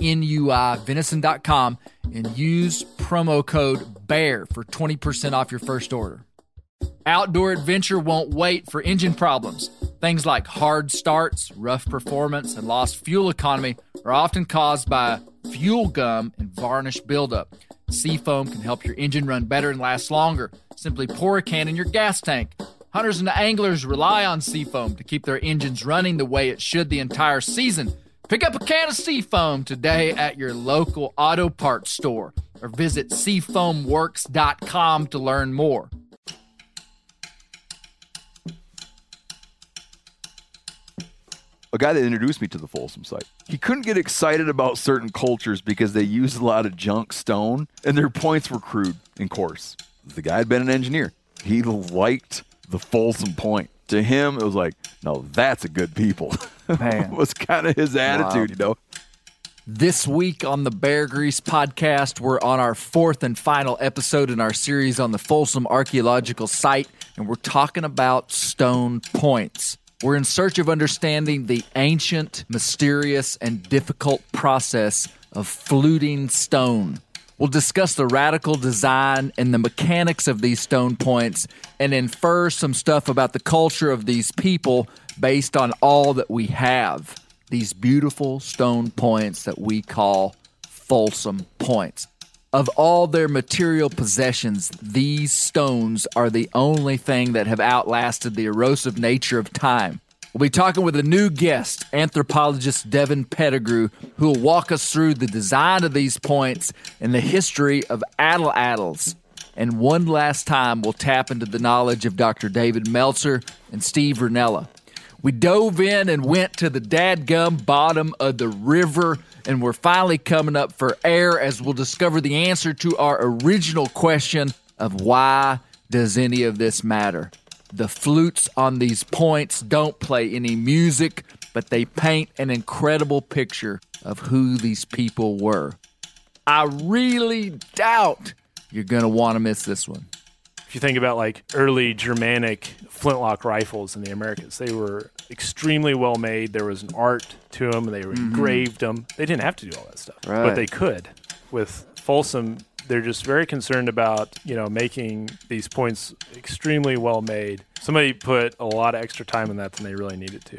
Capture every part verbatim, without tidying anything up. N U I Venison dot com. And use promo code BEAR for twenty percent off your first order. Outdoor adventure won't wait for engine problems. Things like hard starts, rough performance, and lost fuel economy are often caused by fuel gum and varnish buildup. Seafoam can help your engine run better and last longer. Simply pour a can in your gas tank. Hunters and anglers rely on Seafoam to keep their engines running the way it should the entire season. Pick up a can of Seafoam today at your local auto parts store or visit seafoam works dot com to learn more. A guy that introduced me to the Folsom site, he couldn't get excited about certain cultures because they used a lot of junk stone and their points were crude and coarse. The guy had been an engineer. He liked the Folsom point. To him, it was like, no, that's a good people. Man. Was kind of his attitude, wow. You know. This week on the Bear Grease podcast, we're on our fourth and final episode in our series on the Folsom archaeological site, and we're talking about stone points. We're in search of understanding the ancient, mysterious, and difficult process of fluting stone. We'll discuss the radical design and the mechanics of these stone points and infer some stuff about the culture of these people based on all that we have, these beautiful stone points that we call Folsom points. Of all their material possessions, these stones are the only thing that have outlasted the erosive nature of time. We'll be talking with a new guest, anthropologist Devin Pettigrew, who will walk us through the design of these points and the history of addle-addles. And one last time, we'll tap into the knowledge of Doctor David Meltzer and Steve Rinella. We dove in and went to the dadgum bottom of the river, and we're finally coming up for air as we'll discover the answer to our original question of why does any of this matter? The flutes on these points don't play any music, but they paint an incredible picture of who these people were. I really doubt you're going to want to miss this one. If you think about like early Germanic flintlock rifles in the Americas, they were extremely well made. There was an art to them. They were mm-hmm. engraved them. They didn't have to do all that stuff, right. But they could. With Folsom, they're just very concerned about, you know, making these points extremely well made. Somebody put a lot of extra time in that than they really needed to.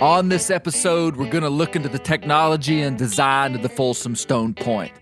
On this episode, we're going to look into the technology and design of the Folsom Stone Point.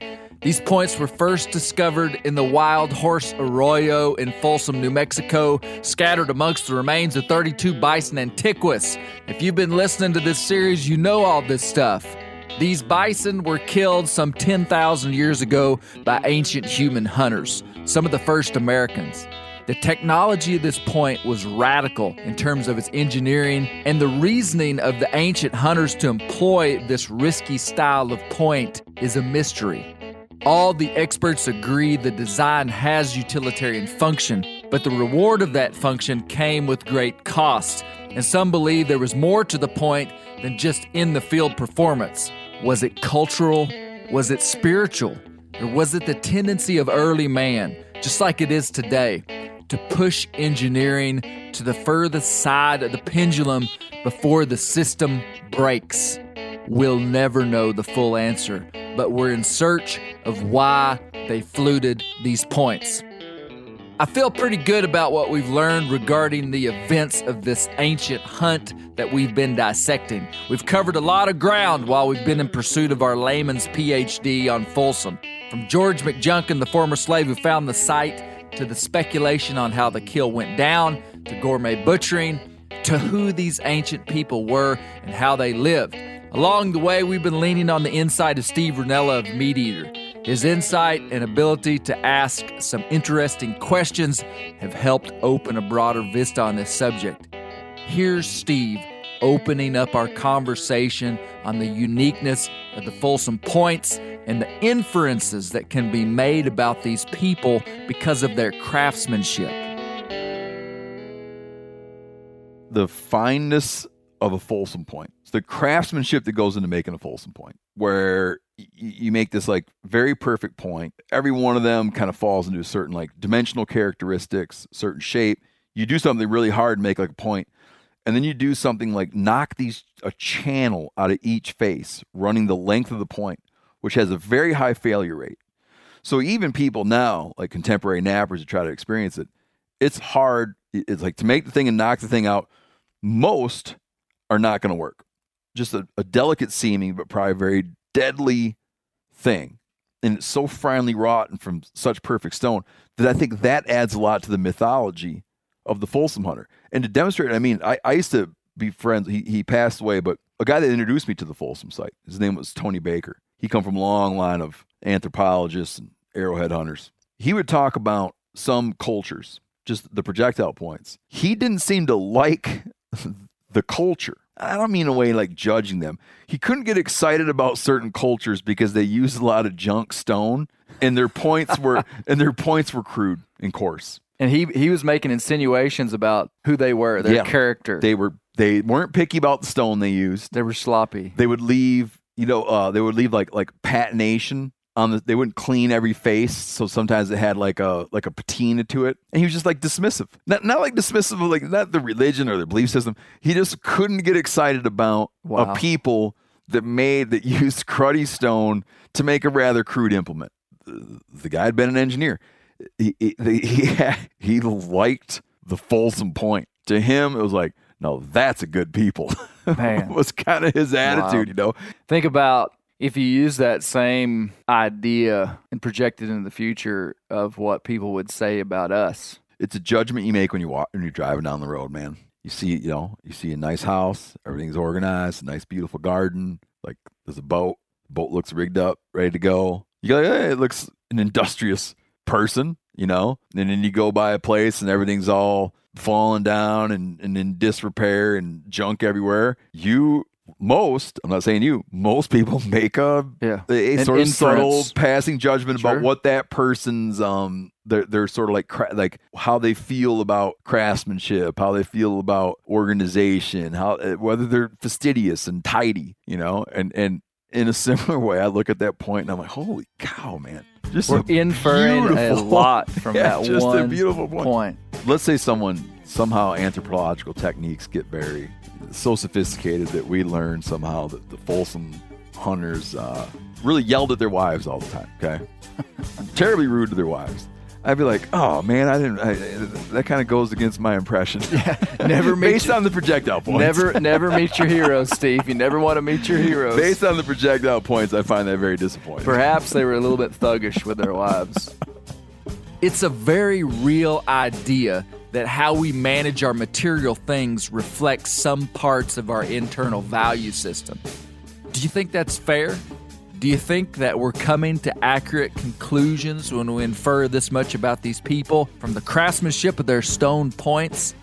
These points were first discovered in the Wild Horse Arroyo in Folsom, New Mexico, scattered amongst the remains of thirty-two bison antiquus. If you've been listening to this series, you know all this stuff. These bison were killed some ten thousand years ago by ancient human hunters, some of the first Americans. The technology at this point was radical in terms of its engineering and the reasoning of the ancient hunters to employ this risky style of point is a mystery. All the experts agree the design has utilitarian function, but the reward of that function came with great cost, and some believe there was more to the point than just in-the-field performance. Was it cultural? Was it spiritual? Or was it the tendency of early man, just like it is today, to push engineering to the furthest side of the pendulum before the system breaks? We'll never know the full answer, but we're in search of why they fluted these points. I feel pretty good about what we've learned regarding the events of this ancient hunt that we've been dissecting. We've covered a lot of ground while we've been in pursuit of our layman's PhD on Folsom. From George McJunkin, the former slave who found the site, to the speculation on how the kill went down, to gourmet butchering, to who these ancient people were and how they lived. Along the way, we've been leaning on the insight of Steve Rinella of Meat Eater. His insight and ability to ask some interesting questions have helped open a broader vista on this subject. Here's Steve opening up our conversation on the uniqueness of the Folsom points and the inferences that can be made about these people because of their craftsmanship. The fineness of a Folsom point. It's the craftsmanship that goes into making a Folsom point, where y- you make this like very perfect point. Every one of them kind of falls into a certain like dimensional characteristics, certain shape. You do something really hard, make like a point, and then you do something like knock these a channel out of each face, running the length of the point, which has a very high failure rate. So even people now, like contemporary nappers who try to experience it, it's hard. It's like to make the thing and knock the thing out. Most are not going to work. Just a, a delicate seeming, but probably very deadly thing. And it's so finely wrought and from such perfect stone that I think that adds a lot to the mythology of the Folsom hunter. And to demonstrate, I mean, I, I used to be friends. He, he passed away, but a guy that introduced me to the Folsom site, his name was Tony Baker. He come from a long line of anthropologists and arrowhead hunters. He would talk about some cultures, just the projectile points. He didn't seem to like the culture. I don't mean a way like judging them. He couldn't get excited about certain cultures because they used a lot of junk stone and their points were and their points were crude and coarse. And he he was making insinuations about who they were, their yeah, character. They were they weren't picky about the stone they used. They were sloppy. They would leave, you know, uh, they would leave like like patination on the, they wouldn't clean every face, so sometimes it had like a like a patina to it. And he was just like dismissive. Not not like dismissive of like not the religion or the belief system. He just couldn't get excited about wow. a people that made that used cruddy stone to make a rather crude implement. The, the guy had been an engineer. He he he, had, he liked the Folsom point. To him, it was like, no, that's a good people. Man. Was kind of his attitude, wow. you know. Think about if you use that same idea and project it into the future of what people would say about us. It's a judgment you make when you walk, when you're driving down the road, man. You see, you know, you see a nice house, everything's organized, a nice, beautiful garden. Like there's a boat, the boat looks rigged up, ready to go. You go, like, hey, it looks an industrious person, you know. And then you go by a place and everything's all falling down and, and in disrepair and junk everywhere. You. Most, I'm not saying you, most people make a, yeah. a sort of subtle passing judgment sure. about what that person's, um, they're, they're sort of like, cra- like how they feel about craftsmanship, how they feel about organization, how, whether they're fastidious and tidy, you know, and, and in a similar way, I look at that point and I'm like, holy cow, man. Just We're inferring a lot from yeah, that just one a beautiful point. point. Let's say someone, somehow anthropological techniques get very, so sophisticated that we learned somehow that the Folsom hunters uh, really yelled at their wives all the time, okay? Terribly rude to their wives. I'd be like, oh, man, I didn't, I, that kind of goes against my impression. Yeah, never meet Based you. on the projectile points. Never never meet your heroes, Steve. You never want to meet your heroes. Based on the projectile points, I find that very disappointing. Perhaps they were a little bit thuggish with their wives. It's a very real idea that how we manage our material things reflects some parts of our internal value system. Do you think that's fair? Do you think that we're coming to accurate conclusions when we infer this much about these people from the craftsmanship of their stone points?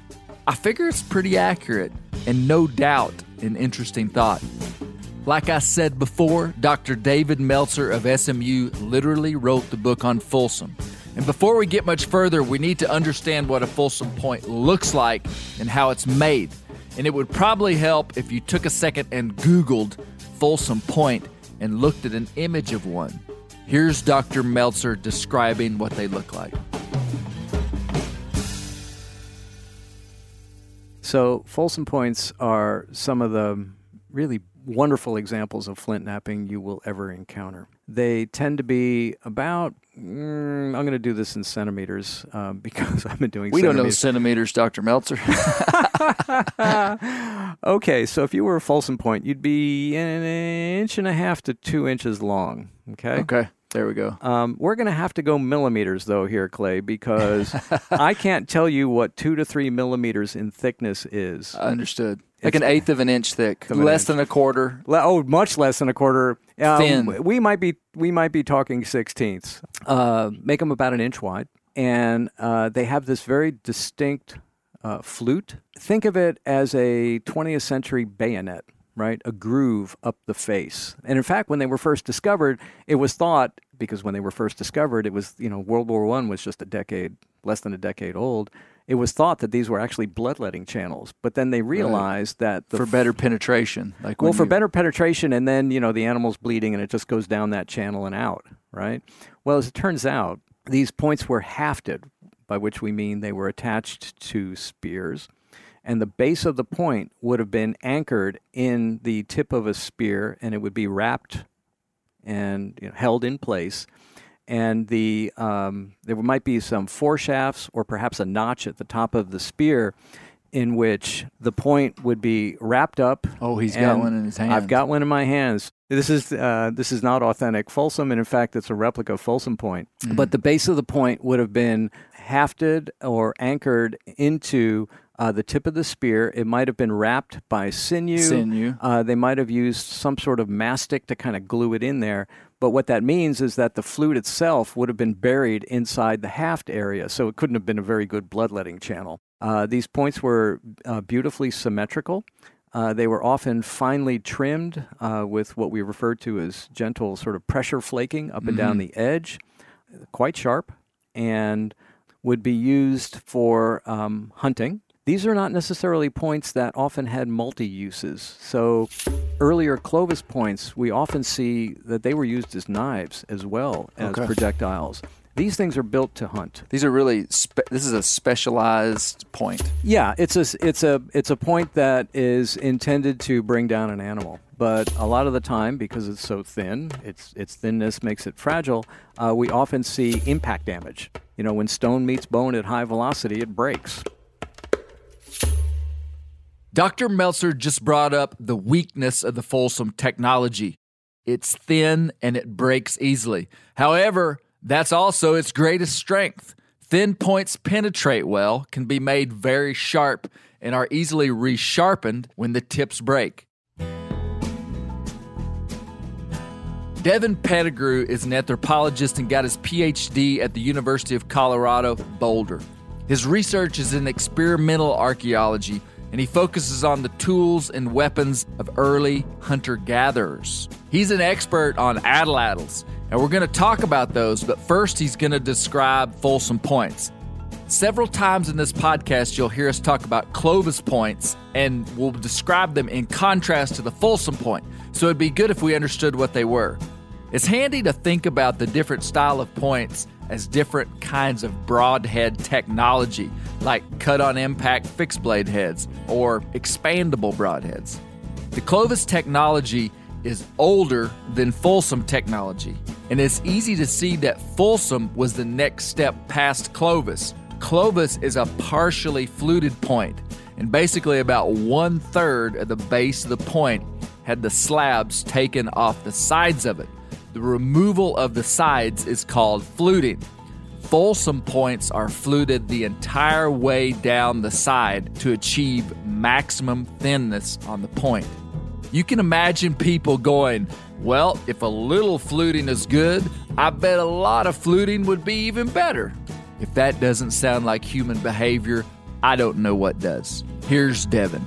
I figure it's pretty accurate, and no doubt an interesting thought. Like I said before, Doctor David Meltzer of S M U literally wrote the book on Folsom. And before we get much further, we need to understand what a Folsom point looks like and how it's made. And it would probably help if you took a second and Googled Folsom point and looked at an image of one. Here's Doctor Meltzer describing what they look like. So Folsom points are some of the really wonderful examples of flint napping you will ever encounter. They tend to be about, mm, I'm going to do this in centimeters um, because I've been doing we centimeters. We don't know centimeters, Doctor Meltzer. Okay, so if you were a Folsom point, you'd be an inch and a half to two inches long, okay? Okay, there we go. Um, we're going to have to go millimeters, though, here, Clay, because I can't tell you what two to three millimeters in thickness is. Understood. Like an eighth of an inch thick, less than a quarter. Oh, much less than a quarter. Um, Thin. We might be we might be talking sixteenths. Uh, make them about an inch wide, and uh, they have this very distinct uh, flute. Think of it as a twentieth century bayonet, right? A groove up the face. And in fact, when they were first discovered, it was thought because when they were first discovered, it was you know World War One was just a decade, less than a decade old. It was thought that these were actually bloodletting channels, but then they realized right. that... The for better f- penetration. Like well, for you... better penetration, and then, you know, the animal's bleeding, and it just goes down that channel and out, right? Well, as it turns out, these points were hafted, by which we mean they were attached to spears, and the base of the point would have been anchored in the tip of a spear, and it would be wrapped and you know, held in place. And the um, there might be some foreshafts or perhaps a notch at the top of the spear in which the point would be wrapped up. Oh, he's got one in his hands. I've got one in my hands. This is uh, this is not authentic Folsom, and in fact, it's a replica of Folsom point. Mm-hmm. But the base of the point would have been hafted or anchored into uh, the tip of the spear. It might have been wrapped by sinew. Sinew. Uh, they might have used some sort of mastic to kind of glue it in there. But what that means is that the flute itself would have been buried inside the haft area, so it couldn't have been a very good bloodletting channel. Uh, these points were uh, beautifully symmetrical. Uh, they were often finely trimmed uh, with what we refer to as gentle sort of pressure flaking up mm-hmm. and down the edge, quite sharp, and would be used for um, hunting. These are not necessarily points that often had multi-uses. So earlier Clovis points, we often see that they were used as knives as well as okay. projectiles. These things are built to hunt. These are really spe- this is a specialized point. Yeah, it's a it's a it's a point that is intended to bring down an animal. But a lot of the time, because it's so thin, its its thinness makes it fragile. Uh, we often see impact damage. You know, when stone meets bone at high velocity, it breaks. Doctor Meltzer just brought up the weakness of the Folsom technology. It's thin and it breaks easily. However, that's also its greatest strength. Thin points penetrate well, can be made very sharp, and are easily resharpened when the tips break. Devin Pettigrew is an anthropologist and got his P H D at the University of Colorado Boulder. His research is in experimental archaeology, and he focuses on the tools and weapons of early hunter-gatherers. He's an expert on atlatls, and we're going to talk about those, but first he's going to describe Folsom points. Several times in this podcast, you'll hear us talk about Clovis points, and we'll describe them in contrast to the Folsom point, so it'd be good if we understood what they were. It's handy to think about the different style of points as different kinds of broadhead technology, like cut-on-impact fixed-blade heads or expandable broadheads. The Clovis technology is older than Folsom technology, and it's easy to see that Folsom was the next step past Clovis. Clovis is a partially fluted point, and basically about one-third of the base of the point had the slabs taken off the sides of it. The removal of the sides is called fluting. Folsom points are fluted the entire way down the side to achieve maximum thinness on the point. You can imagine people going, well, if a little fluting is good, I bet a lot of fluting would be even better. If that doesn't sound like human behavior, I don't know what does. Here's Devin.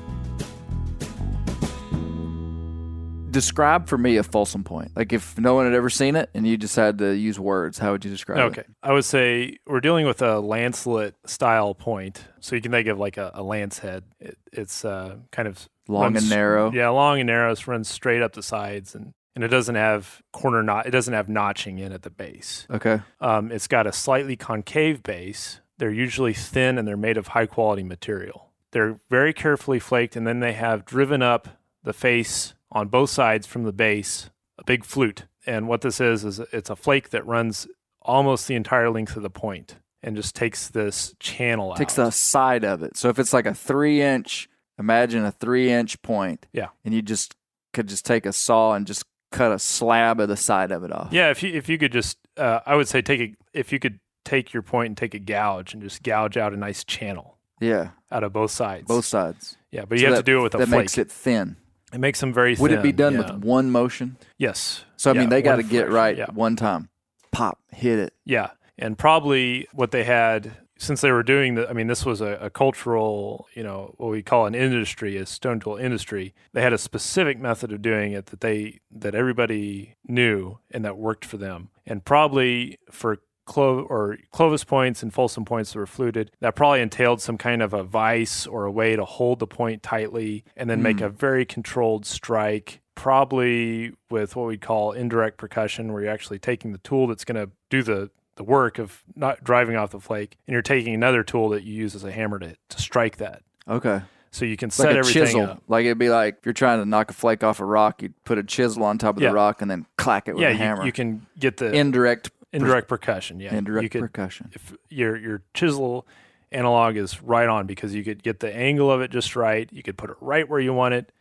Describe for me a Folsom point. Like if no one had ever seen it and you just had to use words, how would you describe okay. it? Okay. I would say we're dealing with a lancelet style point. So you can think of like a, a lance head. It, it's uh, kind of long runs, and narrow. Yeah, long and narrow. It runs straight up the sides and, and it doesn't have corner knot. It doesn't have notching in at the base. Okay. Um, it's got a slightly concave base. They're usually thin and they're made of high quality material. They're very carefully flaked and then they have driven up the face on both sides from the base, a big flute. And what this is, is it's a flake that runs almost the entire length of the point and just takes this channel out. Takes the side of it. So if it's like a three-inch, imagine a three-inch point. Yeah. And you just could just take a saw and just cut a slab of the side of it off. Yeah, if you, if you could just, uh, I would say take a, if you could take your point and take a gouge and just gouge out a nice channel. Yeah. Out of both sides. Both sides. Yeah, but so you have that, to do it with a that flake. That makes it thin. It makes them very thin. Would it be done yeah. with one motion? Yes. So, I yeah, mean, they got to get right yeah. one time. Pop, hit it. Yeah. And probably what they had, since they were doing the, I mean, this was a, a cultural, you know, what we call an industry, a stone tool industry. They had a specific method of doing it that they, that everybody knew and that worked for them. And probably for Clo- or Clovis points and Folsom points that were fluted, that probably entailed some kind of a vise or a way to hold the point tightly and then mm. make a very controlled strike, probably with what we'd call indirect percussion, where you're actually taking the tool that's going to do the, the work of not driving off the flake, and you're taking another tool that you use as a hammer to, to strike that. Okay. So you can set like everything chisel. Up. Like it'd be like if you're trying to knock a flake off a rock, you'd put a chisel on top of yeah. the rock and then clack it with yeah, a hammer. You, you can get the indirect Indirect percussion, yeah. Indirect you could, percussion. If your your chisel analog is right on because you could get the angle of it just right. You could put it right where you want it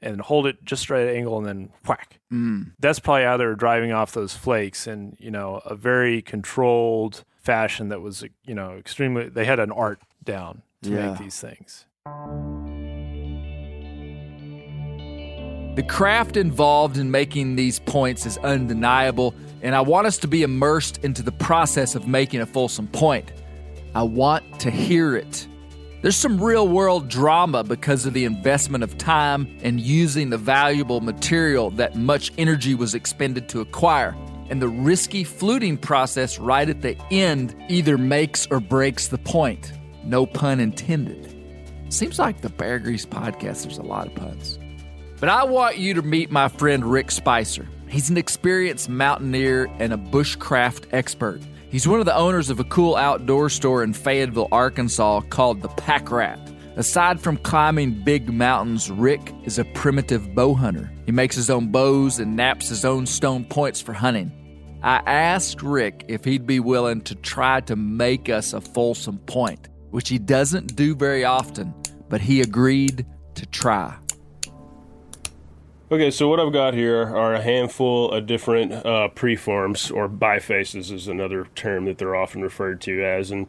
and hold it just right at an angle and then whack. Mm. That's probably how they were driving off those flakes in, you know, a very controlled fashion that was, you know, extremely... They had an art down to yeah. make these things. The craft involved in making these points is undeniable, and I want us to be immersed into the process of making a Folsom point. I want to hear it. There's some real-world drama because of the investment of time and using the valuable material that much energy was expended to acquire, and the risky fluting process right at the end either makes or breaks the point. No pun intended. Seems like the Bear Grease podcast, there's a lot of puns. But I want you to meet my friend Rick Spicer. He's an experienced mountaineer and a bushcraft expert. He's one of the owners of a cool outdoor store in Fayetteville, Arkansas called the Pack Rat. Aside from climbing big mountains, Rick is a primitive bow hunter. He makes his own bows and naps his own stone points for hunting. I asked Rick if he'd be willing to try to make us a Folsom point, which he doesn't do very often, but he agreed to try. Okay, so what I've got here are a handful of different uh, preforms, or bifaces is another term that they're often referred to as. And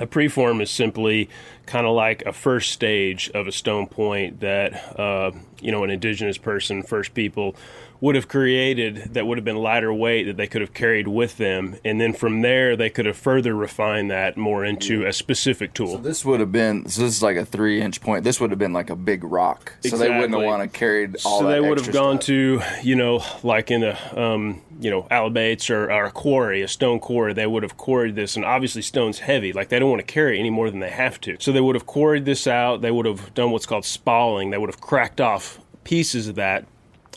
a preform is simply kind of like a first stage of a stone point that, uh, you know, an indigenous person, first people, would have created that would have been lighter weight that they could have carried with them. And then from there, they could have further refined that more into a specific tool. So this would have been, so this is like a three inch point. This would have been like a big rock. So exactly. They wouldn't have wanted to carry all so that extra stuff. So they would have gone to, you know, like in a, um, you know, alabates or, or a quarry, a stone quarry, they would have quarried this. And obviously stone's heavy. Like they don't want to carry any more than they have to. So they would have quarried this out. They would have done what's called spalling. They would have cracked off pieces of that.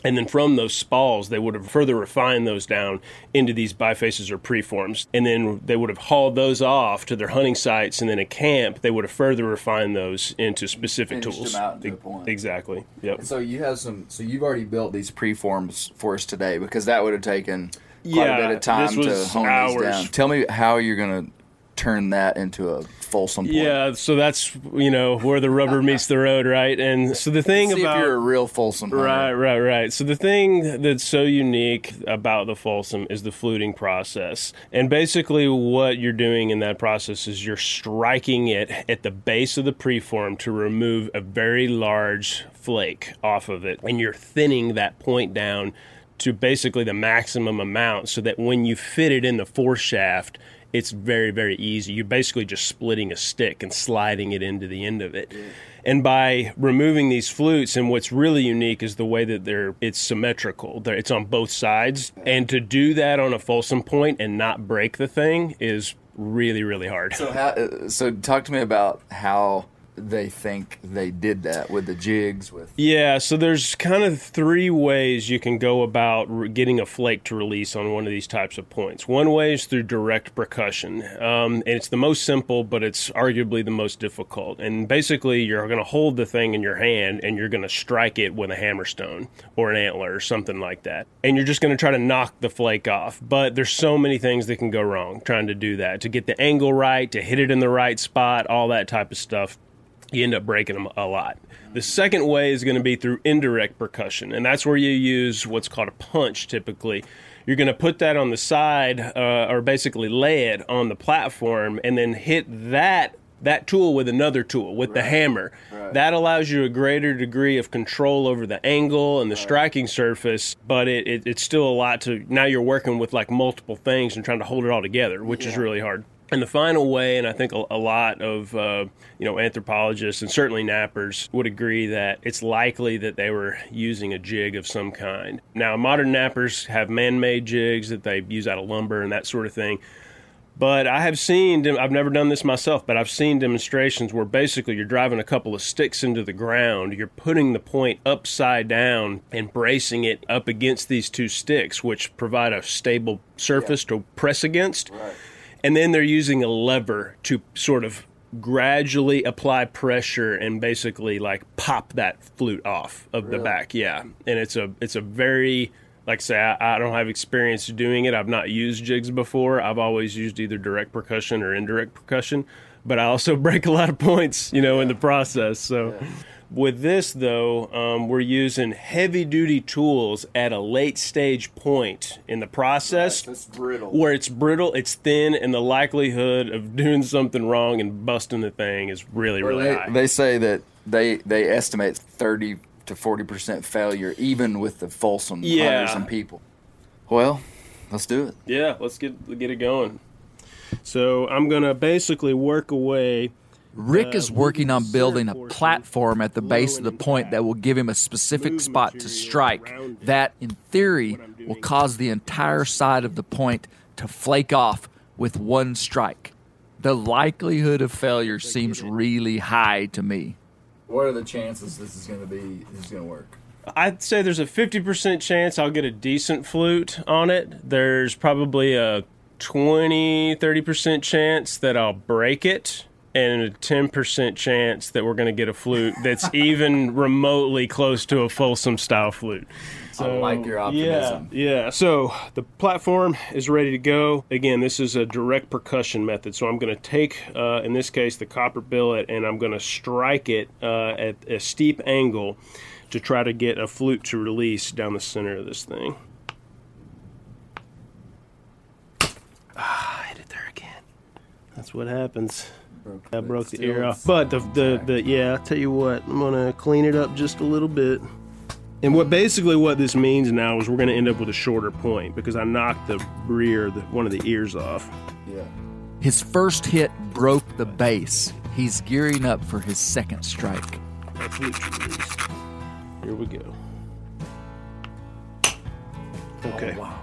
And then from those spalls, they would have further refined those down into these bifaces or preforms. And then they would have hauled those off to their hunting sites and then a camp. They would have further refined those into specific Finished tools. Them out into the, a point. Exactly. Yep. And so you have some. So you've already built these preforms for us today because that would have taken quite yeah, a bit of time to hone these down. Tell me how you're going to turn that into a Folsom point. Yeah, so that's, you know, where the rubber meets the road, right? And so the thing See about... if you're a real Folsom hunter. Right, right, right. So the thing that's so unique about the Folsom is the fluting process. And basically what you're doing in that process is you're striking it at the base of the preform to remove a very large flake off of it. And you're thinning that point down to basically the maximum amount so that when you fit it in the foreshaft, it's very, very easy. You're basically just splitting a stick and sliding it into the end of it. Yeah. And by removing these flutes, and what's really unique is the way that they're it's symmetrical. They're, it's on both sides. And to do that on a Folsom point and not break the thing is really, really hard. So, how, so talk to me about how... they think they did that with the jigs with yeah so there's kind of three ways you can go about re- getting a flake to release on one of these types of points. One way is through direct percussion, um, and it's the most simple, but it's arguably the most difficult. And basically you're going to hold the thing in your hand and you're going to strike it with a hammerstone or an antler or something like that, and you're just going to try to knock the flake off. But there's so many things that can go wrong trying to do that, to get the angle right, to hit it in the right spot, all that type of stuff. You end up breaking them a lot. The second way is going to be through indirect percussion, and that's where you use what's called a punch typically. You're going to put that on the side, uh, or basically lay it on the platform, and then hit that that tool with another tool, with right. the hammer. Right. That allows you a greater degree of control over the angle and the right. striking surface, but it, it, it's still a lot to... Now you're working with like multiple things and trying to hold it all together, which yeah. is really hard. And the final way, and I think a, a lot of uh, you know anthropologists and certainly nappers would agree that it's likely that they were using a jig of some kind. Now, modern nappers have man-made jigs that they use out of lumber and that sort of thing. But I have seen, I've never done this myself, but I've seen demonstrations where basically you're driving a couple of sticks into the ground, you're putting the point upside down and bracing it up against these two sticks, which provide a stable surface yeah. to press against. Right. And then they're using a lever to sort of gradually apply pressure and basically like pop that flute off of really? the back. Yeah. And it's a it's a very, like say, I, I don't have experience doing it. I've not used jigs before. I've always used either direct percussion or indirect percussion. But I also break a lot of points, you know, yeah. in the process. So yeah. with this, though, um, we're using heavy-duty tools at a late-stage point in the process. Right, it's brittle. Where it's brittle, it's thin, and the likelihood of doing something wrong and busting the thing is really, well, really they, high. They say that they, they estimate thirty to forty percent failure, even with the Folsom yeah. hunters and people. Well, let's do it. Yeah, let's get get it going. So I'm going to basically work away... Rick is working on building a platform at the base of the point that will give him a specific spot to strike that, in theory, will cause the entire side of the point to flake off with one strike. The likelihood of failure seems really high to me. What are the chances this is going to be, this is going to work? I'd say there's a fifty percent chance I'll get a decent flute on it. There's probably a twenty, thirty percent chance that I'll break it. And a ten percent chance that we're going to get a flute that's even remotely close to a Folsom-style flute. So, I like your optimism. Yeah, yeah. So the platform is ready to go. Again, this is a direct percussion method. So I'm going to take, uh, in this case, the copper billet, and I'm going to strike it uh, at a steep angle to try to get a flute to release down the center of this thing. Ah, I hit it there again. That's what happens. Broke I broke the ear off, but the, the, the, yeah, I'll tell you what, I'm going to clean it up just a little bit. And what basically what this means now is we're going to end up with a shorter point because I knocked the rear, the, one of the ears off. Yeah. His first hit broke the base. He's gearing up for his second strike. Here we go. Okay. Oh, wow.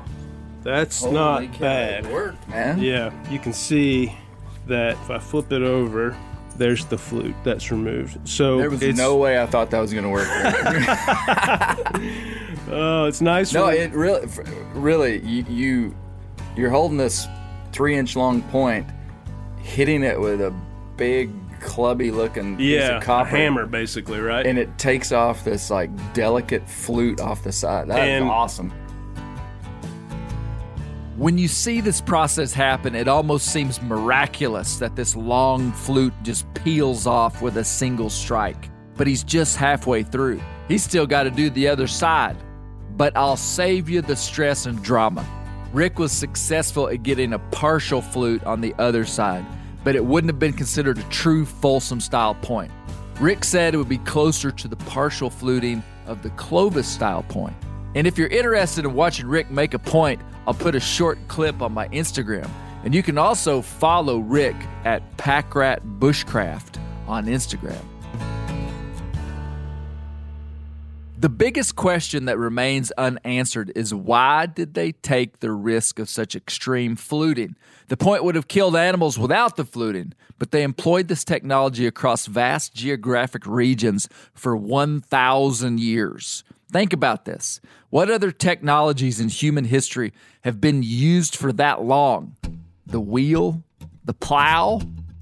That's Holy not bad. Work, man. Yeah, you can see... that if I flip it over, there's the flute that's removed. So there was it's... no way I thought that was going to work. Oh, it's nice. No, it really, really, you, you, you're holding this three-inch long point, hitting it with a big clubby-looking yeah, piece of copper, a hammer, basically, right? And it takes off this like delicate flute off the side. That's awesome. When you see this process happen, it almost seems miraculous that this long flute just peels off with a single strike. But he's just halfway through. He's still got to do the other side. But I'll save you the stress and drama. Rick was successful at getting a partial flute on the other side, but it wouldn't have been considered a true Folsom-style point. Rick said it would be closer to the partial fluting of the Clovis-style point. And if you're interested in watching Rick make a point, I'll put a short clip on my Instagram. And you can also follow Rick at Pack Rat Bushcraft on Instagram. The biggest question that remains unanswered is why did they take the risk of such extreme fluting? The point would have killed animals without the fluting, but they employed this technology across vast geographic regions for one thousand years. Think about this. What other technologies in human history have been used for that long? The wheel? The plow?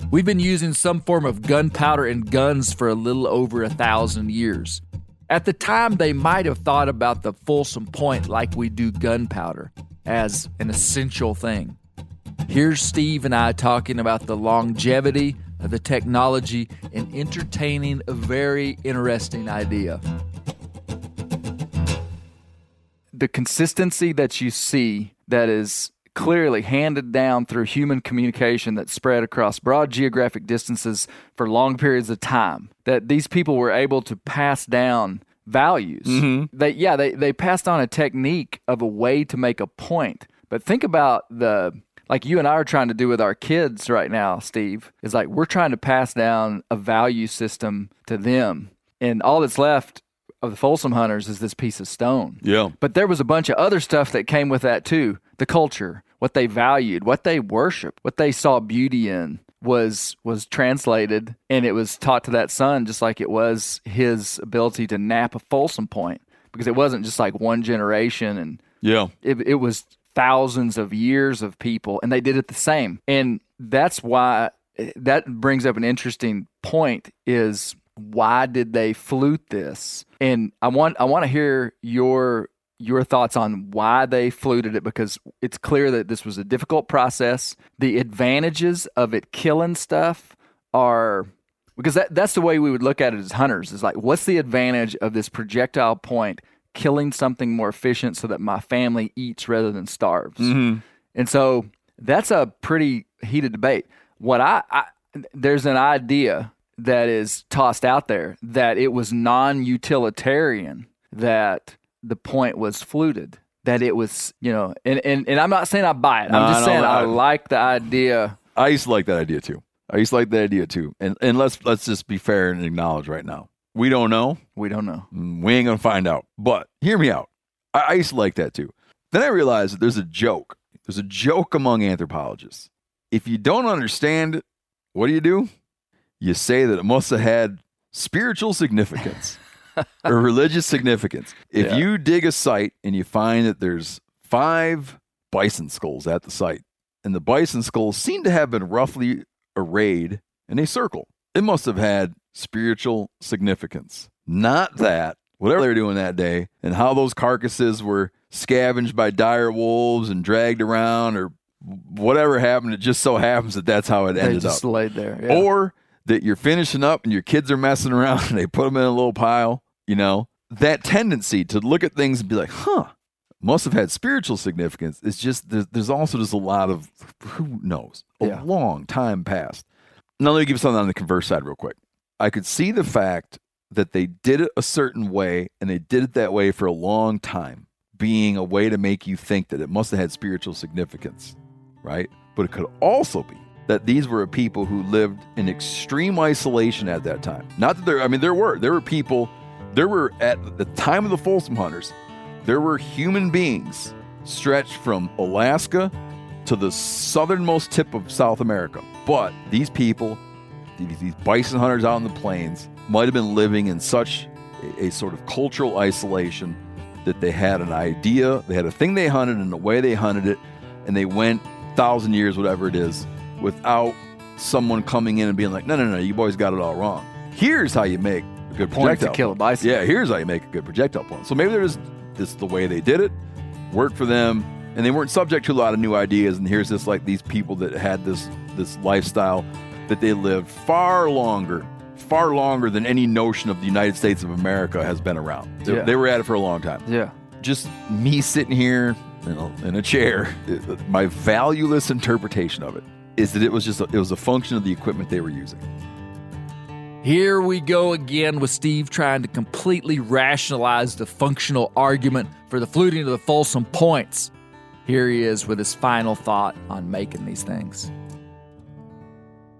We've been using some form of gunpowder and guns for a little over a thousand years. At the time, they might have thought about the Folsom Point like we do gunpowder, as an essential thing. Here's Steve and I talking about the longevity of the technology and entertaining a very interesting idea. The consistency that you see that is clearly handed down through human communication that spread across broad geographic distances for long periods of time, that these people were able to pass down values. Mm-hmm. They, yeah, they, they passed on a technique of a way to make a point. But think about the, like you and I are trying to do with our kids right now, Steve, is like we're trying to pass down a value system to them. And all that's left of the Folsom Hunters is this piece of stone. Yeah. But there was a bunch of other stuff that came with that too. The culture, what they valued, what they worshiped, what they saw beauty in was was translated, and it was taught to that son just like it was his ability to nap a Folsom point, because it wasn't just like one generation. And yeah, it, it was thousands of years of people, and they did it the same. And that's why that brings up an interesting point is why did they flute this? And I want I want to hear your your thoughts on why they fluted it, because it's clear that this was a difficult process. The advantages of it killing stuff are, because that, that's the way we would look at it as hunters, is like, what's the advantage of this projectile point killing something more efficient so that my family eats rather than starves? Mm-hmm. And so that's a pretty heated debate. What I, I there's an idea that is tossed out there that it was non-utilitarian, that the point was fluted, that it was, you know, and, and, and I'm not saying I buy it. I'm just no, saying I, I like the idea. I used to like that idea too. I used to like that idea too. And and let's let's just be fair and acknowledge right now. We don't know. We don't know. We ain't going to find out. But hear me out. I, I used to like that too. Then I realized that there's a joke. There's a joke among anthropologists. If you don't understand, what do you do? You say that it must have had spiritual significance. Or religious significance. If yeah. you dig a site and you find that there's five bison skulls at the site, and the bison skulls seem to have been roughly arrayed in a circle, it must have had spiritual significance. Not that, whatever they were doing that day, and how those carcasses were scavenged by dire wolves and dragged around, or whatever happened, it just so happens that that's how it they ended just up. Just laid there. Yeah. Or that you're finishing up and your kids are messing around and they put them in a little pile. You know, that tendency to look at things and be like, huh, must have had spiritual significance. It's just, there's, there's also just a lot of, who knows, a yeah. long time past. Now, let me give you something on the converse side real quick. I could see the fact that they did it a certain way, and they did it that way for a long time, being a way to make you think that it must have had spiritual significance, right? But it could also be that these were people who lived in extreme isolation at that time. Not that there, I mean, there were, there were people, there were, at the time of the Folsom Hunters, there were human beings stretched from Alaska to the southernmost tip of South America. But these people, these bison hunters out in the plains, might have been living in such a, a sort of cultural isolation that they had an idea, they had a thing they hunted and the way they hunted it, and they went thousand years, whatever it is, without someone coming in and being like, no, no, no, you boys got it all wrong. Here's how you make a good projectile point. To kill a bison. Yeah, here's how you make a good projectile point. So maybe they're just, this the way they did it, worked for them, and they weren't subject to a lot of new ideas. And here's this, like, these people that had this this lifestyle that they lived far longer, far longer than any notion of the United States of America has been around. They, yeah. they were at it for a long time. Yeah. Just me sitting here in a, in a chair, it, my valueless interpretation of it is that it was just a, it was a function of the equipment they were using. Here we go again with Steve trying to completely rationalize the functional argument for the fluting of the Folsom points. Here he is with his final thought on making these things.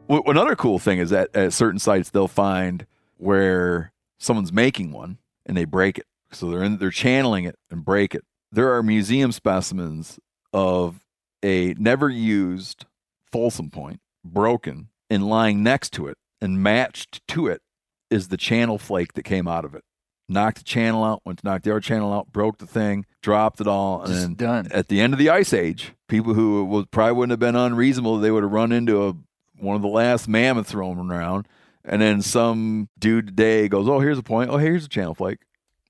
Well, another cool thing is that at certain sites they'll find where someone's making one and they break it. So they're in, they're channeling it and break it. There are museum specimens of a never used Folsom point, broken, and lying next to it. And matched to it is the channel flake that came out of it. Knocked the channel out, went to knock the other channel out, broke the thing, dropped it all. And then done. At the end of the Ice Age, people who would, probably wouldn't have been unreasonable, they would have run into a, one of the last mammoths roaming around. And then some dude today goes, oh, here's a point. Oh, here's a channel flake.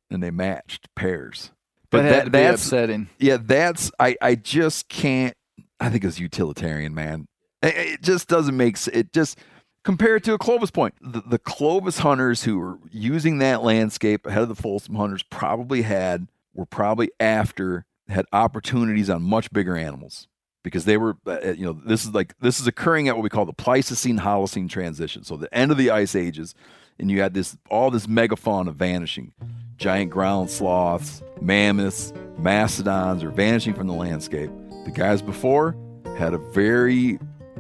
And they matched pairs. But that, that that's upsetting. Yeah, that's, I, I just can't, I think it's utilitarian, man. It, it just doesn't make sense. It just, compared to a Clovis point, the, the Clovis hunters who were using that landscape ahead of the Folsom hunters probably had, were probably after, had opportunities on much bigger animals because they were, you know, this is like, this is occurring at what we call the Pleistocene-Holocene transition. So the end of the Ice Ages, and you had this, all this megafauna vanishing, giant ground sloths, mammoths, mastodons are vanishing from the landscape. The guys before had a very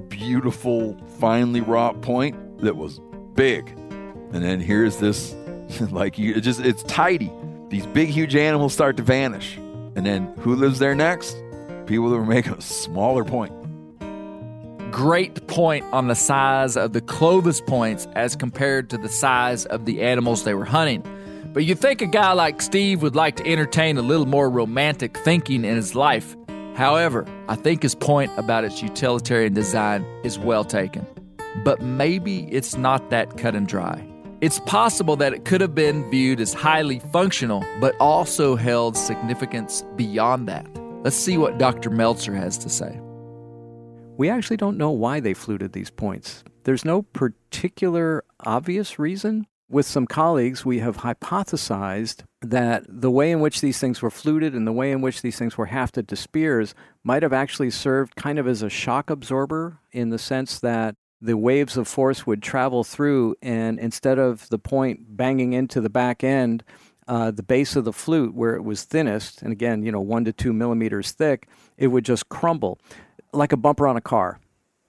beautiful, finely wrought point that was big, and then here's this, like, you, it just, it's tidy. These big, huge animals start to vanish, and then who lives there next? People that were making a smaller point. Great point on the size of the Clovis points as compared to the size of the animals they were hunting. But you'd think a guy like Steve would like to entertain a little more romantic thinking in his life. However, I think his point about its utilitarian design is well taken. But maybe it's not that cut and dry. It's possible that it could have been viewed as highly functional, but also held significance beyond that. Let's see what Doctor Meltzer has to say. We actually don't know why they fluted these points. There's no particular obvious reason. With some colleagues, we have hypothesized that the way in which these things were fluted and the way in which these things were hafted to spears might have actually served kind of as a shock absorber, in the sense that the waves of force would travel through, and instead of the point banging into the back end, uh, the base of the flute where it was thinnest, and again, you know, one to two millimeters thick, it would just crumble like a bumper on a car,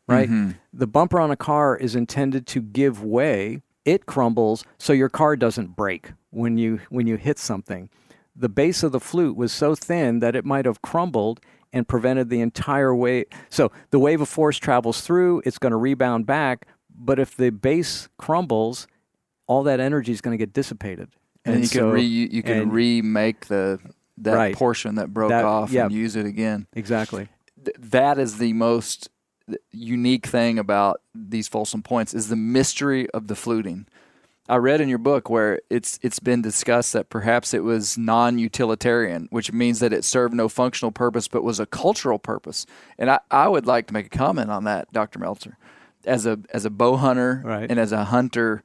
right? Mm-hmm. The bumper on a car is intended to give way. It crumbles so your car doesn't break when you when you hit something. The base of the flute was so thin that it might have crumbled and prevented the entire wave. So the wave of force travels through, it's going to rebound back, but if the base crumbles, all that energy is going to get dissipated. And, and you so, can re, you can and, remake the that right, portion that broke that, off yeah, and use it again. Exactly. Th- that is the most unique thing about these Folsom points, is the mystery of the fluting. I read in your book where it's it's been discussed that perhaps it was non-utilitarian, which means that it served no functional purpose but was a cultural purpose. And I, I would like to make a comment on that, Doctor Meltzer. As a as a bow hunter right. and as a hunter,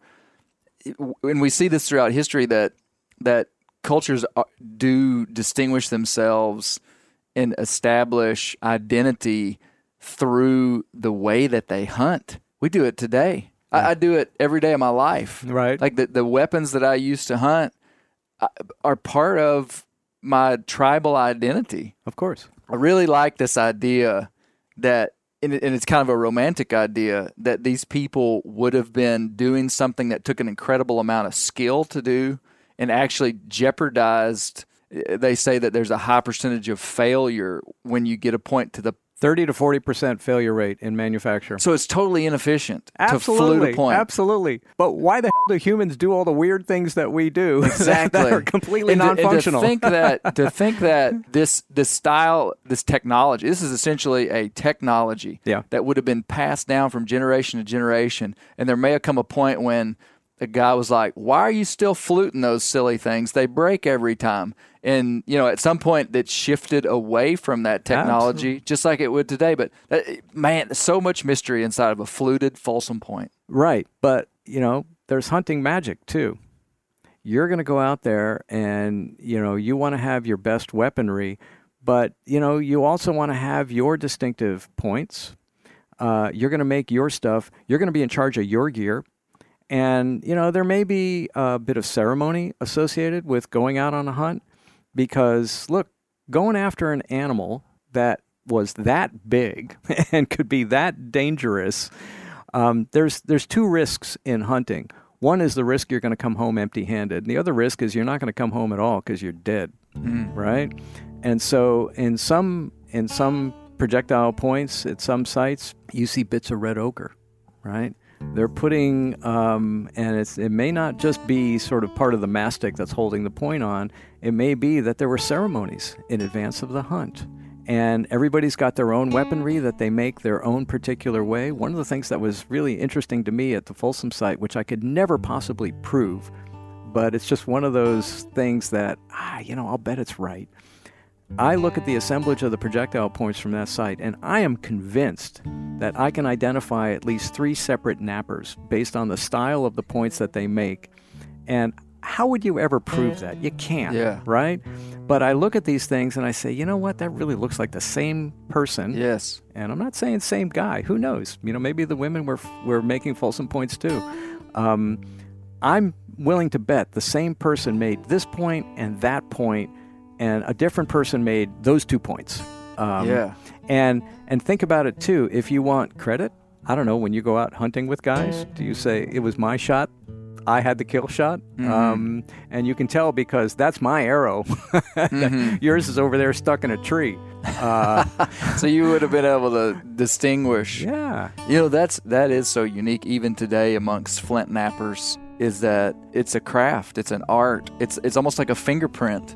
and we see this throughout history, that that cultures do distinguish themselves and establish identity through the way that they hunt. We do it today. Yeah. I, I do it every day of my life. Right. Like the, the weapons that I used to hunt are part of my tribal identity. Of course. I really like this idea that, and it's kind of a romantic idea, that these people would have been doing something that took an incredible amount of skill to do and actually jeopardized. They say that there's a high percentage of failure when you get a point to the thirty to forty percent failure rate in manufacture. So it's totally inefficient absolutely, to flute a point. Absolutely. But why the hell do humans do all the weird things that we do? Exactly. That are completely and non-functional. To, and to think that to think that this this style, this technology, this is essentially a technology yeah. that would have been passed down from generation to generation. And there may have come a point when a guy was like, why are you still fluting those silly things? They break every time. And, you know, at some point that shifted away from that technology, Absolutely. Just like it would today. But, that, man, so much mystery inside of a fluted Folsom point. Right. But, you know, there's hunting magic, too. You're going to go out there and, you know, you want to have your best weaponry, but, you know, you also want to have your distinctive points. Uh, you're going to make your stuff. You're going to be in charge of your gear. And, you know, there may be a bit of ceremony associated with going out on a hunt. Because, look, going after an animal that was that big and could be that dangerous, um, there's there's two risks in hunting. One is the risk you're going to come home empty-handed. And the other risk is you're not going to come home at all because you're dead, mm. right? And so in some in some projectile points, at some sites, you see bits of red ochre, right? They're putting, um, and it's, it may not just be sort of part of the mastic that's holding the point on. It may be that there were ceremonies in advance of the hunt. And everybody's got their own weaponry that they make their own particular way. One of the things that was really interesting to me at the Folsom site, which I could never possibly prove, but it's just one of those things that, ah, you know, I'll bet it's right. I look at the assemblage of the projectile points from that site, and I am convinced that I can identify at least three separate nappers based on the style of the points that they make. And how would you ever prove that? You can't, yeah. right? But I look at these things and I say, you know what? That really looks like the same person. Yes. And I'm not saying same guy. Who knows? You know, maybe the women were were making Folsom points too. Um, I'm willing to bet the same person made this point and that point. And a different person made those two points. Um, yeah. And and think about it, too. If you want credit, I don't know, when you go out hunting with guys, do you say, it was my shot, I had the kill shot? Mm-hmm. Um, and you can tell because that's my arrow. mm-hmm. Yours is over there stuck in a tree. Uh, so you would have been able to distinguish. Yeah. You know, that's, that is so unique even today amongst flint nappers, is that it's a craft. It's an art. It's It's almost like a fingerprint.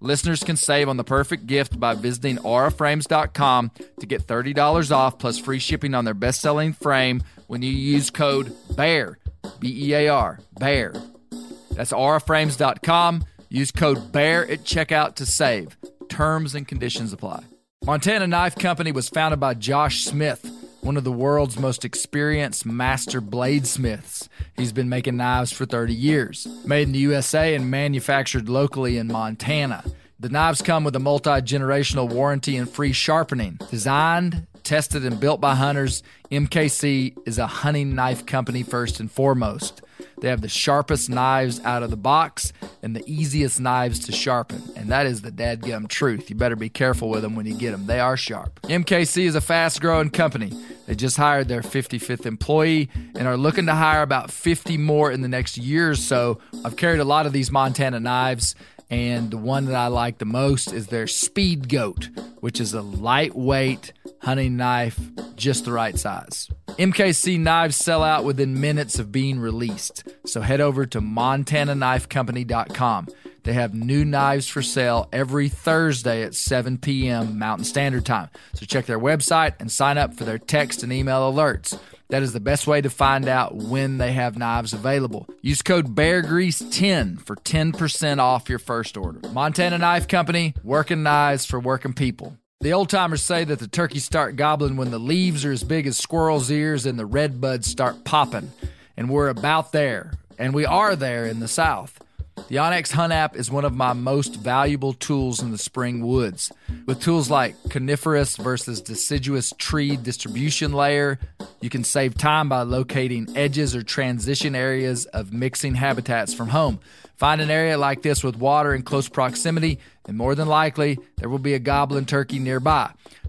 Listeners can save on the perfect gift by visiting aura frames dot com to get thirty dollars off plus free shipping on their best-selling frame when you use code BEAR, B E A R, BEAR. That's aura frames dot com. Use code BEAR at checkout to save. Terms and conditions apply. Montana Knife Company was founded by Josh Smith, one of the world's most experienced master bladesmiths. He's been making knives for thirty years. Made in the U S A and manufactured locally in Montana. The knives come with a multi-generational warranty and free sharpening. Designed, tested, and built by hunters, M K C is a hunting knife company first and foremost. They have the sharpest knives out of the box and the easiest knives to sharpen. And that is the dadgum truth. You better be careful with them when you get them. They are sharp. M K C is a fast-growing company. They just hired their fifty-fifth employee and are looking to hire about fifty more in the next year or so. I've carried a lot of these Montana knives, and the one that I like the most is their Speed Goat, which is a lightweight hunting knife, just the right size. M K C knives sell out within minutes of being released, so head over to montana knife company dot com. They have new knives for sale every Thursday at seven p.m. Mountain Standard Time, so check their website and sign up for their text and email alerts. That is the best way to find out when they have knives available. Use code bear grease ten for ten percent off your first order. Montana Knife Company, working knives for working people. The old-timers say that the turkeys start gobbling when the leaves are as big as squirrels' ears and the red buds start popping. And we're about there, and we are there in the South. The Onyx Hunt app is one of my most valuable tools in the spring woods. With tools like coniferous versus deciduous tree distribution layer, you can save time by locating edges or transition areas of mixing habitats from home. Find an area like this with water in close proximity, and more than likely, there will be a goblin turkey nearby.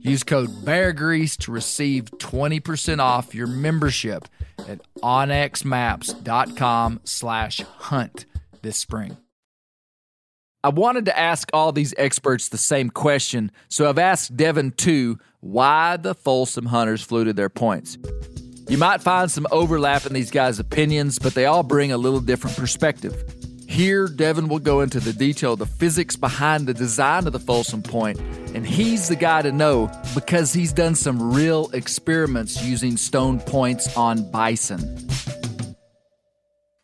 Use code BEARGREASE to receive twenty percent off your membership at onyxmaps.com slash hunt this spring. I wanted to ask all these experts the same question, so I've asked Devin, too, why the Folsom hunters fluted their points. You might find some overlap in these guys' opinions, but they all bring a little different perspective. Here, Devin will go into the detail of the physics behind the design of the Folsom point, and he's the guy to know because he's done some real experiments using stone points on bison.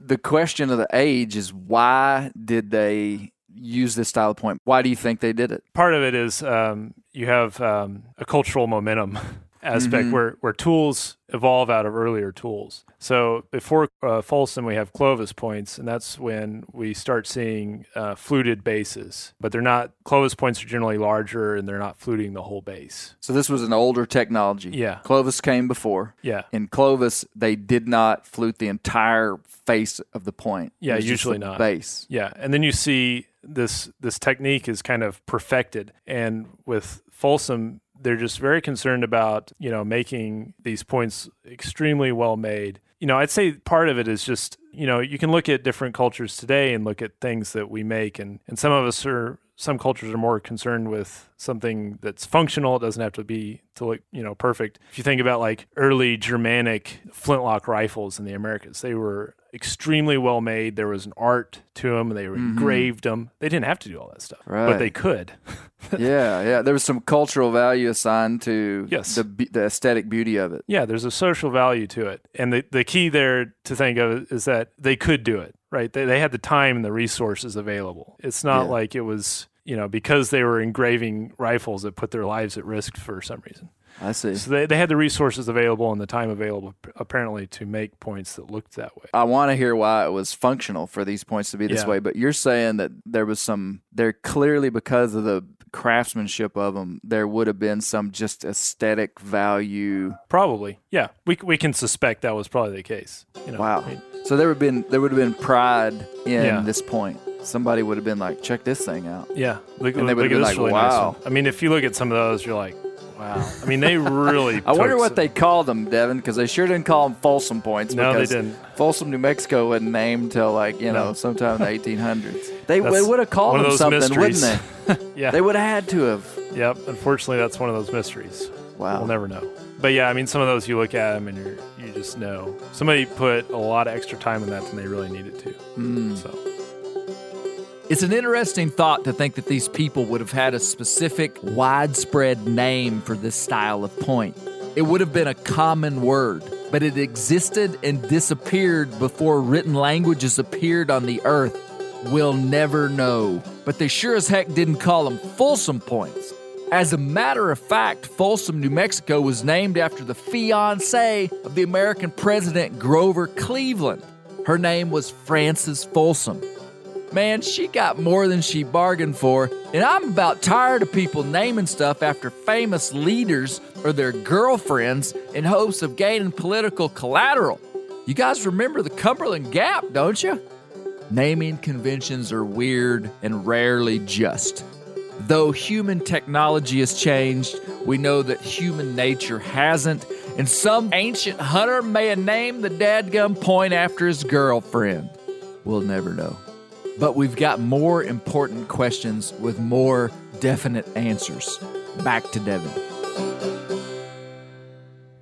The question of the age is, why did they use this style of point? Why do you think they did it? Part of it is um, you have um, a cultural momentum aspect mm-hmm. where, where tools evolve out of earlier tools. So before uh, Folsom, we have Clovis points, and that's when we start seeing uh, fluted bases. But they're not, Clovis points are generally larger, and they're not fluting the whole base. So this was an older technology. Yeah. Clovis came before. Yeah. In Clovis, they did not flute the entire face of the point. Yeah, usually not. Base. Yeah, and then you see this this technique is kind of perfected. And with Folsom, they're just very concerned about, you know, making these points extremely well made. You know, I'd say part of it is just, you know, you can look at different cultures today and look at things that we make. And, and some of us are, some cultures are more concerned with something that's functional. It doesn't have to be to look, you know, perfect. If you think about like early Germanic flintlock rifles in the Americas, they were extremely well made. There was an art to them, and they mm-hmm. engraved them. They didn't have to do all that stuff, right. But they could. yeah, yeah. There was some cultural value assigned to yes. the, the aesthetic beauty of it. Yeah, there's a social value to it. And the, the key there to think of is that they could do it, right? They, they had the time and the resources available. It's not yeah. like it was, you know, because they were engraving rifles that put their lives at risk for some reason. I see. So they, they had the resources available and the time available, apparently, to make points that looked that way. I want to hear why it was functional for these points to be this yeah. way, but you're saying that there was some, they're clearly, because of the craftsmanship of them, there would have been some just aesthetic value. Probably, yeah. We we can suspect that was probably the case. You know, wow. I mean, so there would have been there would have been pride in yeah. this point. Somebody would have been like, check this thing out. Yeah. Look, and they would have been like, really wow. Nice. I mean, if you look at some of those, you're like, wow. I mean, they really... I wonder what them. they called them, Devin, because they sure didn't call them Folsom points. No, they didn't. Folsom, New Mexico wasn't named till like, you no. know, sometime in the eighteen hundreds. They, they would have called them something, mysteries. wouldn't they? yeah. They would have had to have. Yep. Unfortunately, that's one of those mysteries. Wow. We'll never know. But yeah, I mean, some of those you look at them and you're, you just know. Somebody put a lot of extra time in that than they really needed to. Mm. So... It's an interesting thought to think that these people would have had a specific, widespread name for this style of point. It would have been a common word, but it existed and disappeared before written languages appeared on the earth. We'll never know. But they sure as heck didn't call them Folsom points. As a matter of fact, Folsom, New Mexico was named after the fiancée of the American president Grover Cleveland. Her name was Frances Folsom. Man, she got more than she bargained for, and I'm about tired of people naming stuff after famous leaders or their girlfriends in hopes of gaining political collateral. You guys remember the Cumberland Gap, don't you? Naming conventions are weird and rarely just. Though human technology has changed, we know that human nature hasn't, and some ancient hunter may have named the dadgum point after his girlfriend. We'll never know. But we've got more important questions with more definite answers. Back to Devin.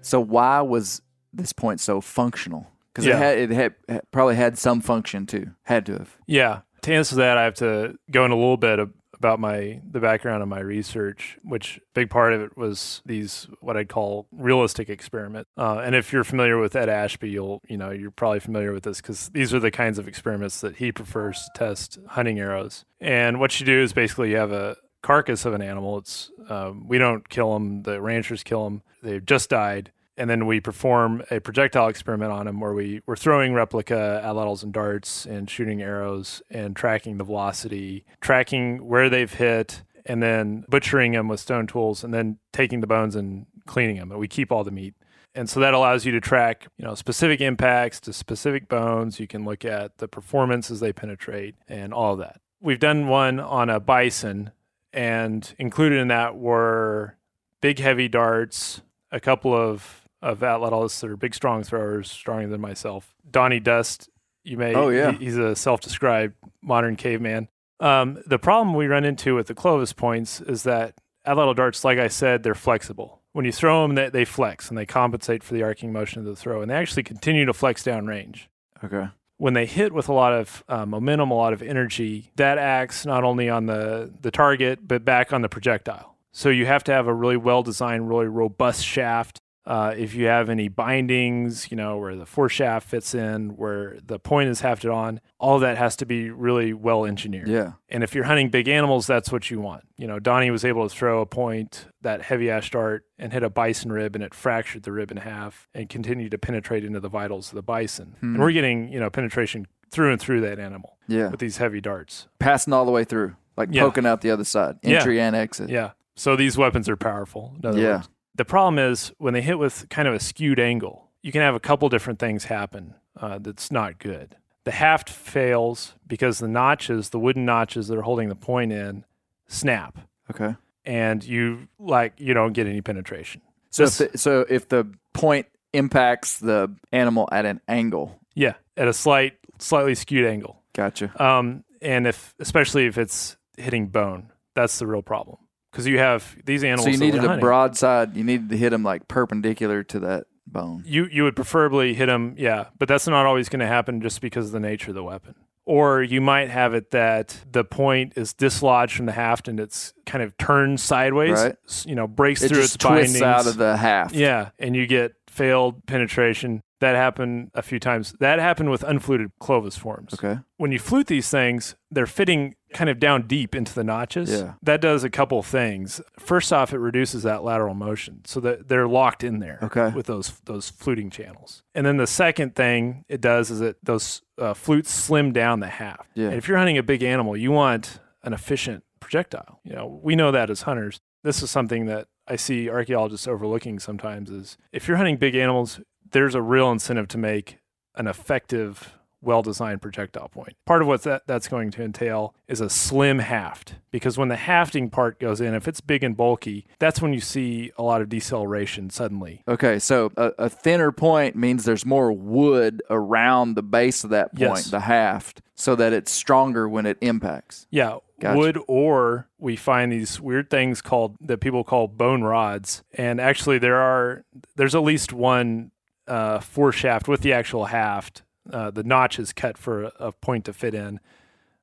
So why was this point so functional? Because yeah. it, had, it had, probably had some function too. Had to have. Yeah. To answer that, I have to go in a little bit of about my the background of my research, which big part of it was these what I'd call realistic experiments. Uh, and if you're familiar with Ed Ashby, you'll you know you're probably familiar with this because these are the kinds of experiments that he prefers to test hunting arrows. And what you do is basically you have a carcass of an animal. It's um, we don't kill them. The ranchers kill them. They've just died. And then we perform a projectile experiment on them where we, we're throwing replica atlatls and darts and shooting arrows and tracking the velocity, tracking where they've hit, and then butchering them with stone tools and then taking the bones and cleaning them. And we keep all the meat. And so that allows you to track, you know, specific impacts to specific bones. You can look at the performance as they penetrate and all of that. We've done one on a bison, and included in that were big, heavy darts, a couple of... of atlatls that are big, strong throwers, stronger than myself. Donnie Dust, you may, oh, yeah. he, he's a self-described modern caveman. Um, the problem we run into with the Clovis points is that atlatl darts, like I said, they're flexible. When you throw them, they, they flex and they compensate for the arcing motion of the throw, and they actually continue to flex down range. Okay. When they hit with a lot of uh, momentum, a lot of energy, that acts not only on the, the target, but back on the projectile. So you have to have a really well-designed, really robust shaft. Uh, if you have any bindings, you know, where the foreshaft fits in, where the point is hafted on, all that has to be really well engineered. Yeah. And if you're hunting big animals, that's what you want. You know, Donnie was able to throw a point, that heavy ash dart, and hit a bison rib, and it fractured the rib in half and continued to penetrate into the vitals of the bison. Hmm. And we're getting, you know, penetration through and through that animal yeah. with these heavy darts. Passing all the way through, like yeah. poking out the other side, entry yeah. and exit. Yeah. So these weapons are powerful. In other yeah. words. The problem is when they hit with kind of a skewed angle, you can have a couple different things happen uh, that's not good. The haft fails because the notches, the wooden notches that are holding the point in, snap. Okay. And you like you don't get any penetration. So, this, if, the, so if the point impacts the animal at an angle. Yeah, at a slight, slightly skewed angle. Gotcha. Um, and if especially if it's hitting bone, that's the real problem. Because you have these animals. So you needed a broadside. You needed to hit them like perpendicular to that bone. You you would preferably hit them, yeah. But that's not always going to happen just because of the nature of the weapon. Or you might have it that the point is dislodged from the haft and it's kind of turned sideways. Right. You know, breaks it through just its twists bindings out of the haft. Yeah, and you get failed penetration. That happened a few times. That happened with unfluted Clovis forms. Okay. When you flute these things, they're fitting kind of down deep into the notches. Yeah. That does a couple things. First off, it reduces that lateral motion so that they're locked in there okay. with those those fluting channels. And then the second thing it does is it those uh, flutes slim down the haft. Yeah. And if you're hunting a big animal, you want an efficient projectile. You know, we know that as hunters. This is something that I see archaeologists overlooking sometimes is if you're hunting big animals, there's a real incentive to make an effective, well-designed projectile point. Part of what that, that's going to entail is a slim haft, because when the hafting part goes in, if it's big and bulky, that's when you see a lot of deceleration suddenly. Okay, so a, a thinner point means there's more wood around the base of that point, yes. the haft, so that it's stronger when it impacts. Yeah. Gotcha. Wood, or we find these weird things called that people call bone rods, and actually there are there's at least one uh, foreshaft with the actual haft. Uh, the notch is cut for a, a point to fit in.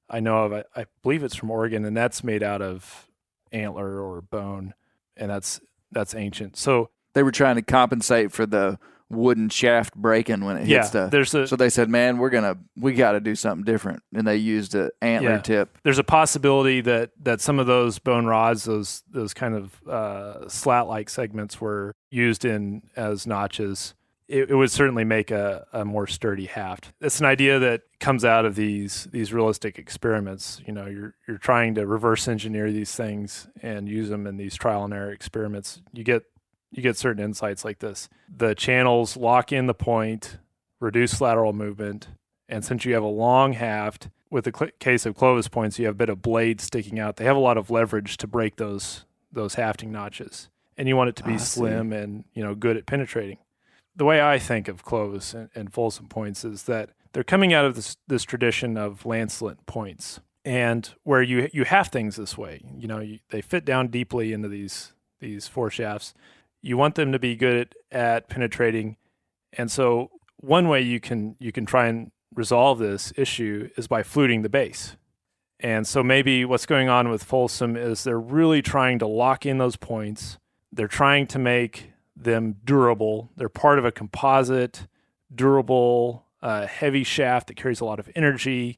I know of I, I believe it's from Oregon, and that's made out of antler or bone, and that's that's ancient. So they were trying to compensate for the wooden shaft breaking when it yeah, hits the there's a, so they said, man, we're gonna we got to do something different, and they used an antler yeah. tip. There's a possibility that that some of those bone rods, those those kind of uh slat like segments, were used in as notches. It, it would certainly make a, a more sturdy haft. It's an idea that comes out of these these realistic experiments. You know, you're you're trying to reverse engineer these things and use them in these trial and error experiments. You get You get certain insights like this. The channels lock in the point, reduce lateral movement, and since you have a long haft, with the cl- case of Clovis points, you have a bit of blade sticking out. They have a lot of leverage to break those those hafting notches, and you want it to be I slim see. and you know good at penetrating. The way I think of Clovis and, and Folsom points is that they're coming out of this, this tradition of lancelet points, and where you you haft things this way. You know, you, they fit down deeply into these these foreshafts. You want them to be good at, at penetrating. And so one way you can you can try and resolve this issue is by fluting the base. And so maybe what's going on with Folsom is they're really trying to lock in those points. They're trying to make them durable. They're part of a composite, durable, uh, heavy shaft that carries a lot of energy,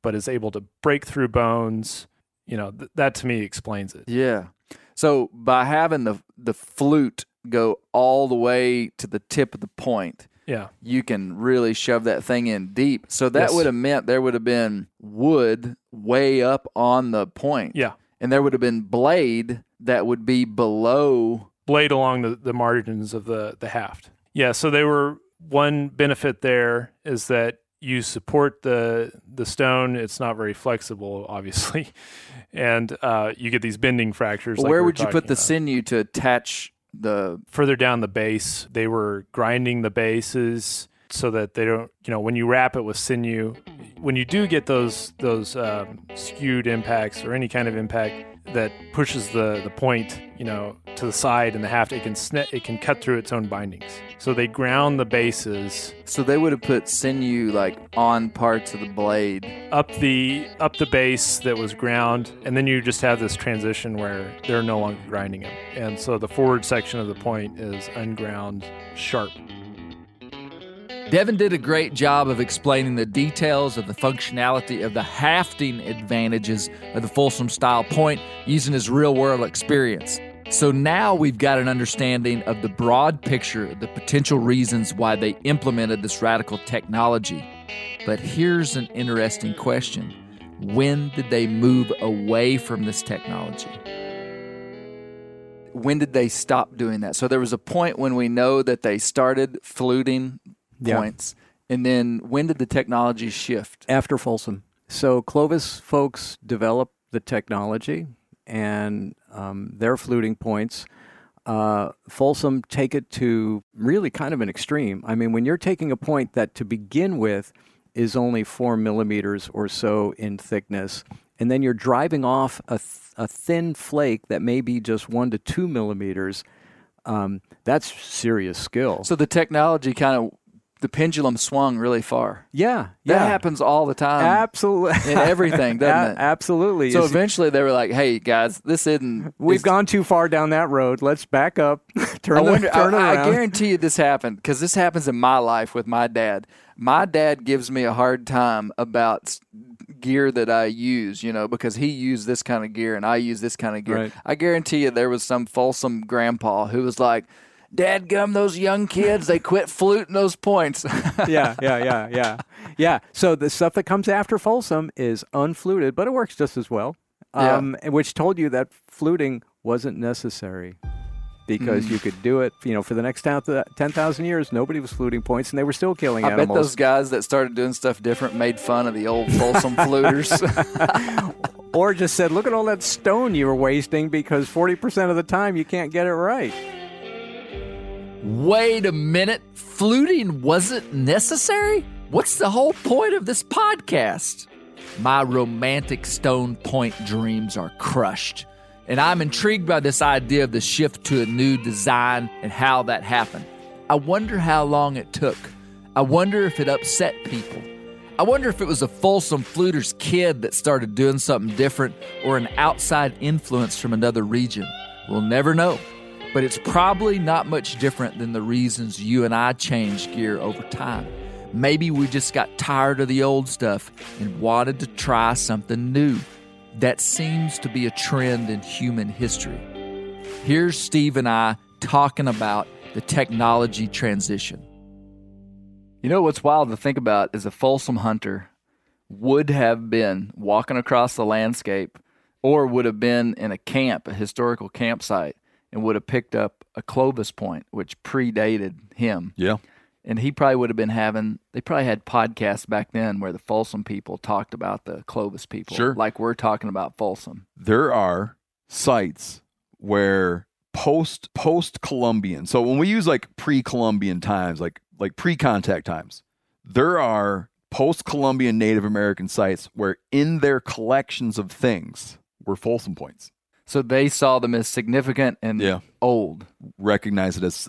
but is able to break through bones. You know, th- that to me explains it. Yeah. So by having the the flute go all the way to the tip of the point, yeah, you can really shove that thing in deep. So that yes. would have meant there would have been wood way up on the point. Yeah. And there would have been blade that would be below. Blade along the, the margins of the, the haft. Yeah, so they were, one benefit there is that you support the the stone. It's not very flexible, obviously. And uh, you get these bending fractures. Well, like where we would you put the about. sinew to attach the... Further down the base, they were grinding the bases so that they don't, you know, when you wrap it with sinew, when you do get those those um, skewed impacts or any kind of impact that pushes the, the point, you know, to the side and the haft, it can sn- it can cut through its own bindings. So they ground the bases. So they would have put sinew like on parts of the blade up the up the base that was ground, and then you just have this transition where they're no longer grinding it, and so the forward section of the point is unground sharp. Devin did a great job of explaining the details of the functionality of the hafting advantages of the Folsom-style point using his real-world experience. So now we've got an understanding of the broad picture of the potential reasons why they implemented this radical technology. But here's an interesting question. When did they move away from this technology? When did they stop doing that? So there was a point when we know that they started fluting points. Yeah. And then when did the technology shift? After Folsom. So Clovis folks developed the technology and um, their fluting points. Uh, Folsom take it to really kind of an extreme. I mean, when you're taking a point that to begin with is only four millimeters or so in thickness, and then you're driving off a, th- a thin flake that may be just one to two millimeters, um, that's serious skill. So the technology kind of the pendulum swung really far. Yeah. That yeah. happens all the time. Absolutely. In everything, doesn't it? Absolutely. So it's, eventually they were like, hey, guys, this isn't... We've gone too far down that road. Let's back up. turn I wonder, turn I, around. I guarantee you this happened, because this happens in my life with my dad. My dad gives me a hard time about gear that I use, you know, because he used this kind of gear and I use this kind of gear. Right. I guarantee you there was some Folsom grandpa who was like, dadgum, those young kids, they quit fluting those points. yeah, yeah, yeah, yeah. Yeah, so the stuff that comes after Folsom is unfluted, but it works just as well, um, yeah. which told you that fluting wasn't necessary because mm. you could do it. You know, for the next ten thousand years, nobody was fluting points, and they were still killing I animals. I bet those guys that started doing stuff different made fun of the old Folsom fluters. Or just said, look at all that stone you were wasting because forty percent of the time you can't get it right. Wait a minute, fluting wasn't necessary? What's the whole point of this podcast? My romantic stone point dreams are crushed, and I'm intrigued by this idea of the shift to a new design and how that happened. I wonder how long it took. I wonder if it upset people. I wonder if it was a Folsom fluter's kid that started doing something different or an outside influence from another region. We'll never know. But it's probably not much different than the reasons you and I changed gear over time. Maybe we just got tired of the old stuff and wanted to try something new. That seems to be a trend in human history. Here's Steve and I talking about the technology transition. You know what's wild to think about is a Folsom hunter would have been walking across the landscape or would have been in a camp, a historical campsite, and would have picked up a Clovis point, which predated him. Yeah. And he probably would have been having, they probably had podcasts back then where the Folsom people talked about the Clovis people. Sure. Like we're talking about Folsom. There are sites where post, post-Columbian, so when we use like pre-Columbian times, like, like pre-contact times, there are post-Columbian Native American sites where in their collections of things were Folsom points. So they saw them as significant and yeah. old. Recognized it as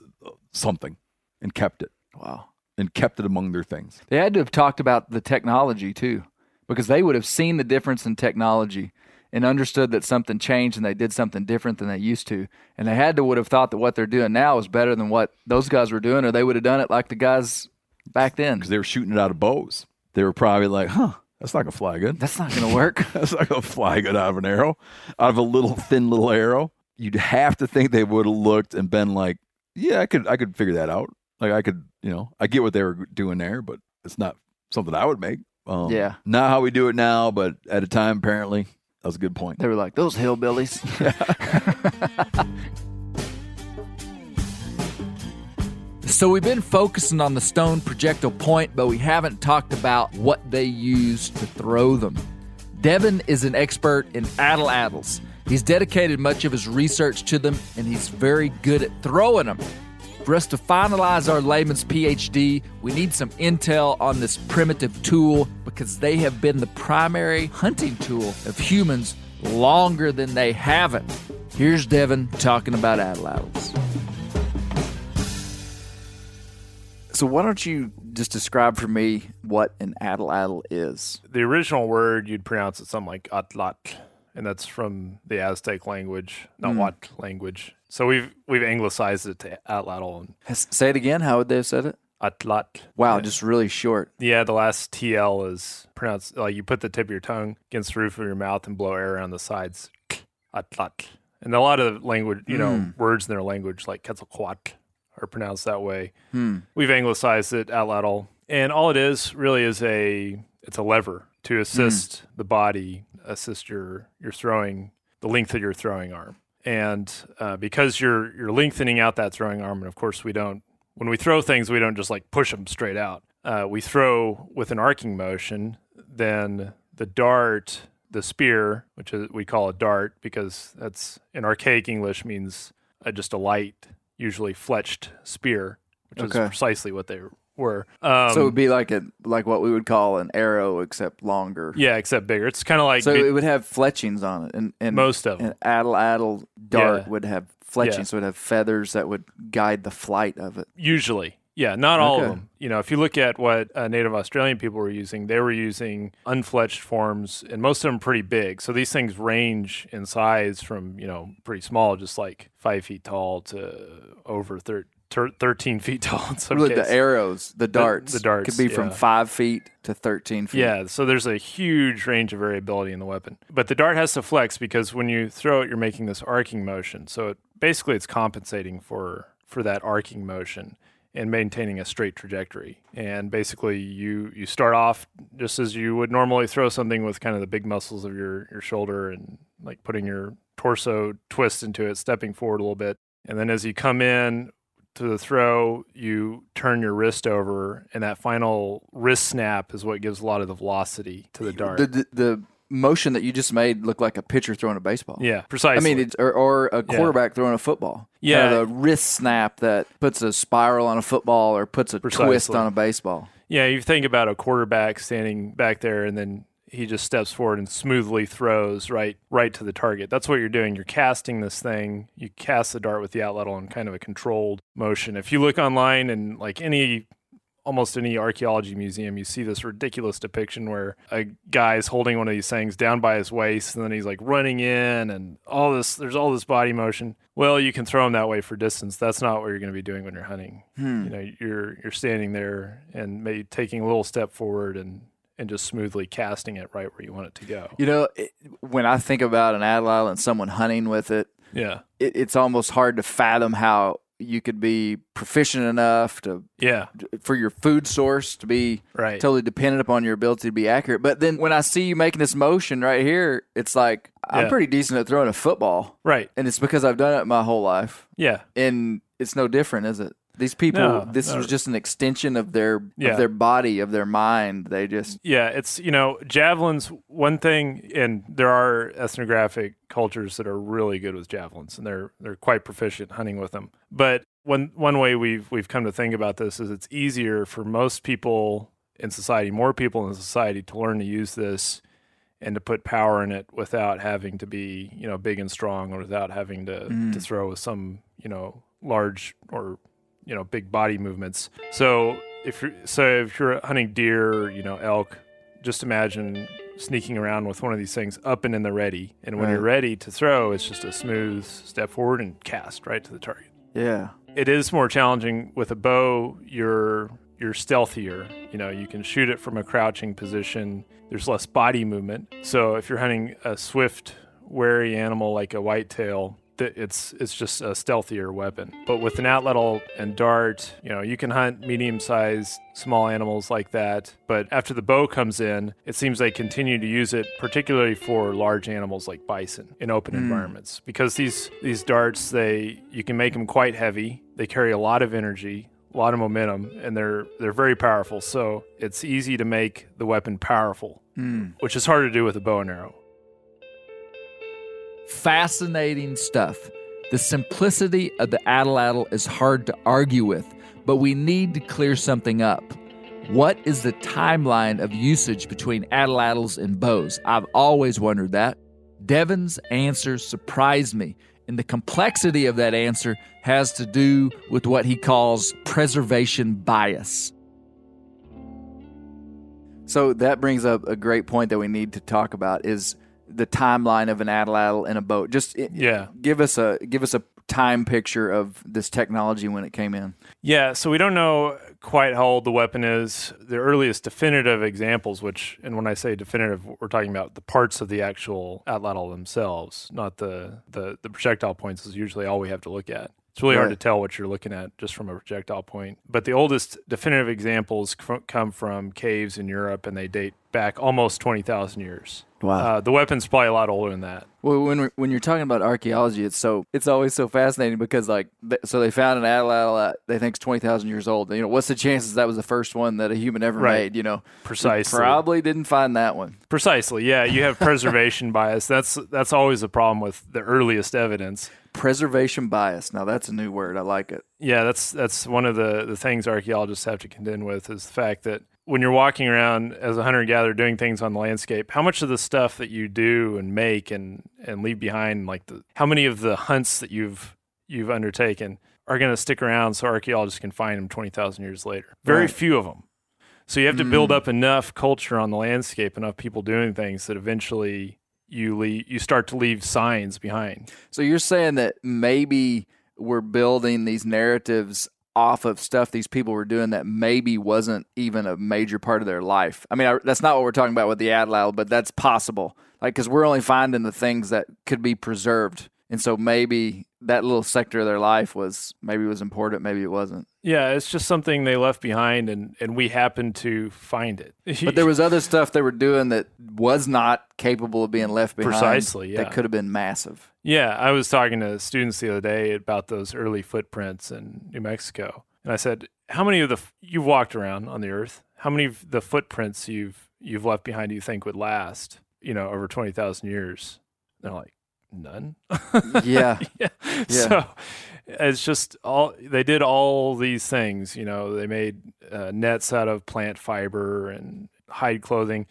something and kept it. Wow. And kept it among their things. They had to have talked about the technology, too, because they would have seen the difference in technology and understood that something changed and they did something different than they used to. And they had to would have thought that what they're doing now is better than what those guys were doing, or they would have done it like the guys back then. Because they were shooting it out of bows. They were probably like, huh, that's not going to fly good. That's not going to work. That's not going to fly good out of an arrow, out of a little thin little arrow. You'd have to think they would have looked and been like, yeah, I could I could figure that out. Like I could, you know, I get what they were doing there, but it's not something I would make. Um, yeah. Not how we do it now, but at a time apparently. That was a good point. They were like, those hillbillies. So we've been focusing on the stone projectile point, but we haven't talked about what they use to throw them. Devin is an expert in addle-addles. He's dedicated much of his research to them, and he's very good at throwing them. For us to finalize our layman's PhD, we need some intel on this primitive tool because they have been the primary hunting tool of humans longer than they haven't. Here's Devin talking about addle-addles. So why don't you just describe for me what an addle-addle is? The original word, you'd pronounce it something like atlatl, and that's from the Aztec language, Nahuatl mm. language. So we've we've anglicized it to atlatl. Say it again. How would they have said it? Atlatl. Wow, yeah. Just really short. Yeah, the last T L is pronounced like you put the tip of your tongue against the roof of your mouth and blow air around the sides. Atlatl. And a lot of language, you know, mm. words in their language like Quetzalcoatl are pronounced that way. Hmm. We've anglicized it atlatl, and all it is really is a it's a lever to assist mm. the body, assist your your throwing, the length of your throwing arm. And uh, because you're you're lengthening out that throwing arm, and of course we don't, when we throw things, we don't just like push them straight out. Uh, we throw with an arcing motion, then the dart, the spear, which is, we call a dart because that's in archaic English means uh, just a light, usually fletched spear, which okay. is precisely what they were. Um, so it would be like a like what we would call an arrow, except longer. Yeah, except bigger. It's kind of like... So it, it would have fletchings on it. and, and Most of them. An addle-addle dart yeah. would have fletchings, yeah. so it would have feathers that would guide the flight of it. Usually. Yeah, not all okay. of them. You know, if you look at what uh, Native Australian people were using, they were using unfletched forms, and most of them pretty big. So these things range in size from, you know, pretty small, just like five feet tall to over thir- ter- thirteen feet tall in some really, cases. The arrows, the darts, the, the darts could be yeah. from five feet to thirteen feet. Yeah, so there's a huge range of variability in the weapon. But the dart has to flex because when you throw it, you're making this arcing motion. So it, basically it's compensating for for that arcing motion and maintaining a straight trajectory. And basically you you start off just as you would normally throw something with kind of the big muscles of your, your shoulder and like putting your torso twist into it, stepping forward a little bit. And then as you come in to the throw, you turn your wrist over, and that final wrist snap is what gives a lot of the velocity to the dart. The, the, the motion that you just made looked like a pitcher throwing a baseball. Yeah, precisely. I mean, it's, or, or a quarterback yeah. throwing a football. Yeah. Kind of the wrist snap that puts a spiral on a football or puts a precisely. twist on a baseball. Yeah, you think about a quarterback standing back there, and then he just steps forward and smoothly throws right right to the target. That's what you're doing. You're casting this thing. You cast the dart with the outlet on kind of a controlled motion. If you look online and like any... almost any archaeology museum, you see this ridiculous depiction where a guy's holding one of these things down by his waist, and then he's like running in, and all this, there's all this body motion. Well, you can throw them that way for distance. That's not what you're going to be doing when you're hunting. Hmm. You know, you're you're standing there and maybe taking a little step forward and and just smoothly casting it right where you want it to go. You know, it, when I think about an addle-addle and someone hunting with it, yeah, it, it's almost hard to fathom how you could be proficient enough to yeah for your food source to be right. totally dependent upon your ability to be accurate. But then when I see you making this motion right here, it's like yeah. I'm pretty decent at throwing a football. Right. And it's because I've done it my whole life. Yeah. And it's no different, is it? These people, no, this no. was just an extension of their yeah. of their body, of their mind. They just... Yeah, it's, you know, javelins, one thing, and there are ethnographic cultures that are really good with javelins, and they're they're quite proficient hunting with them. But one one way we've, we've come to think about this is it's easier for most people in society, more people in society, to learn to use this and to put power in it without having to be, you know, big and strong, or without having to, mm. to throw with some, you know, large or... you know, big body movements. So if you're, so if you're hunting deer, you know, elk, just imagine sneaking around with one of these things up and in the ready. And when right. you're ready to throw, it's just a smooth step forward and cast right to the target. Yeah. It is more challenging with a bow. You're you're stealthier. You know, you can shoot it from a crouching position. There's less body movement. So if you're hunting a swift, wary animal like a whitetail, it's it's just a stealthier weapon. But with an outlettle and dart, you know, you can hunt medium-sized, small animals like that. But after the bow comes in, it seems they continue to use it, particularly for large animals like bison in open mm. environments. Because these, these darts, they you can make them quite heavy. They carry a lot of energy, a lot of momentum, and they're they're very powerful. So it's easy to make the weapon powerful, mm. which is hard to do with a bow and arrow. Fascinating stuff. The simplicity of the atlatl is hard to argue with, but we need to clear something up. What is the timeline of usage between atlatls and bows? I've always wondered that. Devin's answer surprised me, and the complexity of that answer has to do with what he calls preservation bias. So that brings up a great point that we need to talk about is the timeline of an atlatl and a bow. Just it, yeah. give us a give us a time picture of this technology when it came in. Yeah, so we don't know quite how old the weapon is. The earliest definitive examples, which, and when I say definitive, we're talking about the parts of the actual atlatl themselves, not the, the, the projectile points is usually all we have to look at. It's really right. hard to tell what you're looking at just from a projectile point. But the oldest definitive examples c- come from caves in Europe, and they date back almost twenty thousand years. Wow. Uh, the weapon's probably a lot older than that. Well, when we're, when you're talking about archaeology, it's so it's always so fascinating because, like, th- so they found an atlatl at, they think it's twenty thousand years old. You know, what's the chances that was the first one that a human ever right. made, you know? Precisely. They probably didn't find that one. Precisely, yeah. You have preservation bias. That's that's always a problem with the earliest evidence. Preservation bias. Now, that's a new word. I like it. Yeah, that's that's one of the, the things archaeologists have to contend with is the fact that when you're walking around as a hunter-gatherer doing things on the landscape, how much of the stuff that you do and make and, and leave behind, like the, how many of the hunts that you've you've undertaken are going to stick around so archaeologists can find them twenty thousand years later? Very right. few of them. So you have to mm. build up enough culture on the landscape, enough people doing things that eventually you leave, you start to leave signs behind. So you're saying that maybe we're building these narratives off of stuff these people were doing that maybe wasn't even a major part of their life. I mean, I, that's not what we're talking about with the atlatl, but that's possible. Like, because we're only finding the things that could be preserved. And so maybe that little sector of their life was, maybe it was important, maybe it wasn't. Yeah, it's just something they left behind, and, and we happened to find it. But there was other stuff they were doing that was not capable of being left behind. Precisely, yeah. That could have been massive. Yeah, I was talking to students the other day about those early footprints in New Mexico. And I said, how many of the, you've walked around on the earth, how many of the footprints you've you've left behind do you think would last, you know, over twenty thousand years? And they're like, none. yeah. yeah. Yeah. So it's just all, they did all these things, you know, they made uh, nets out of plant fiber and hide clothing.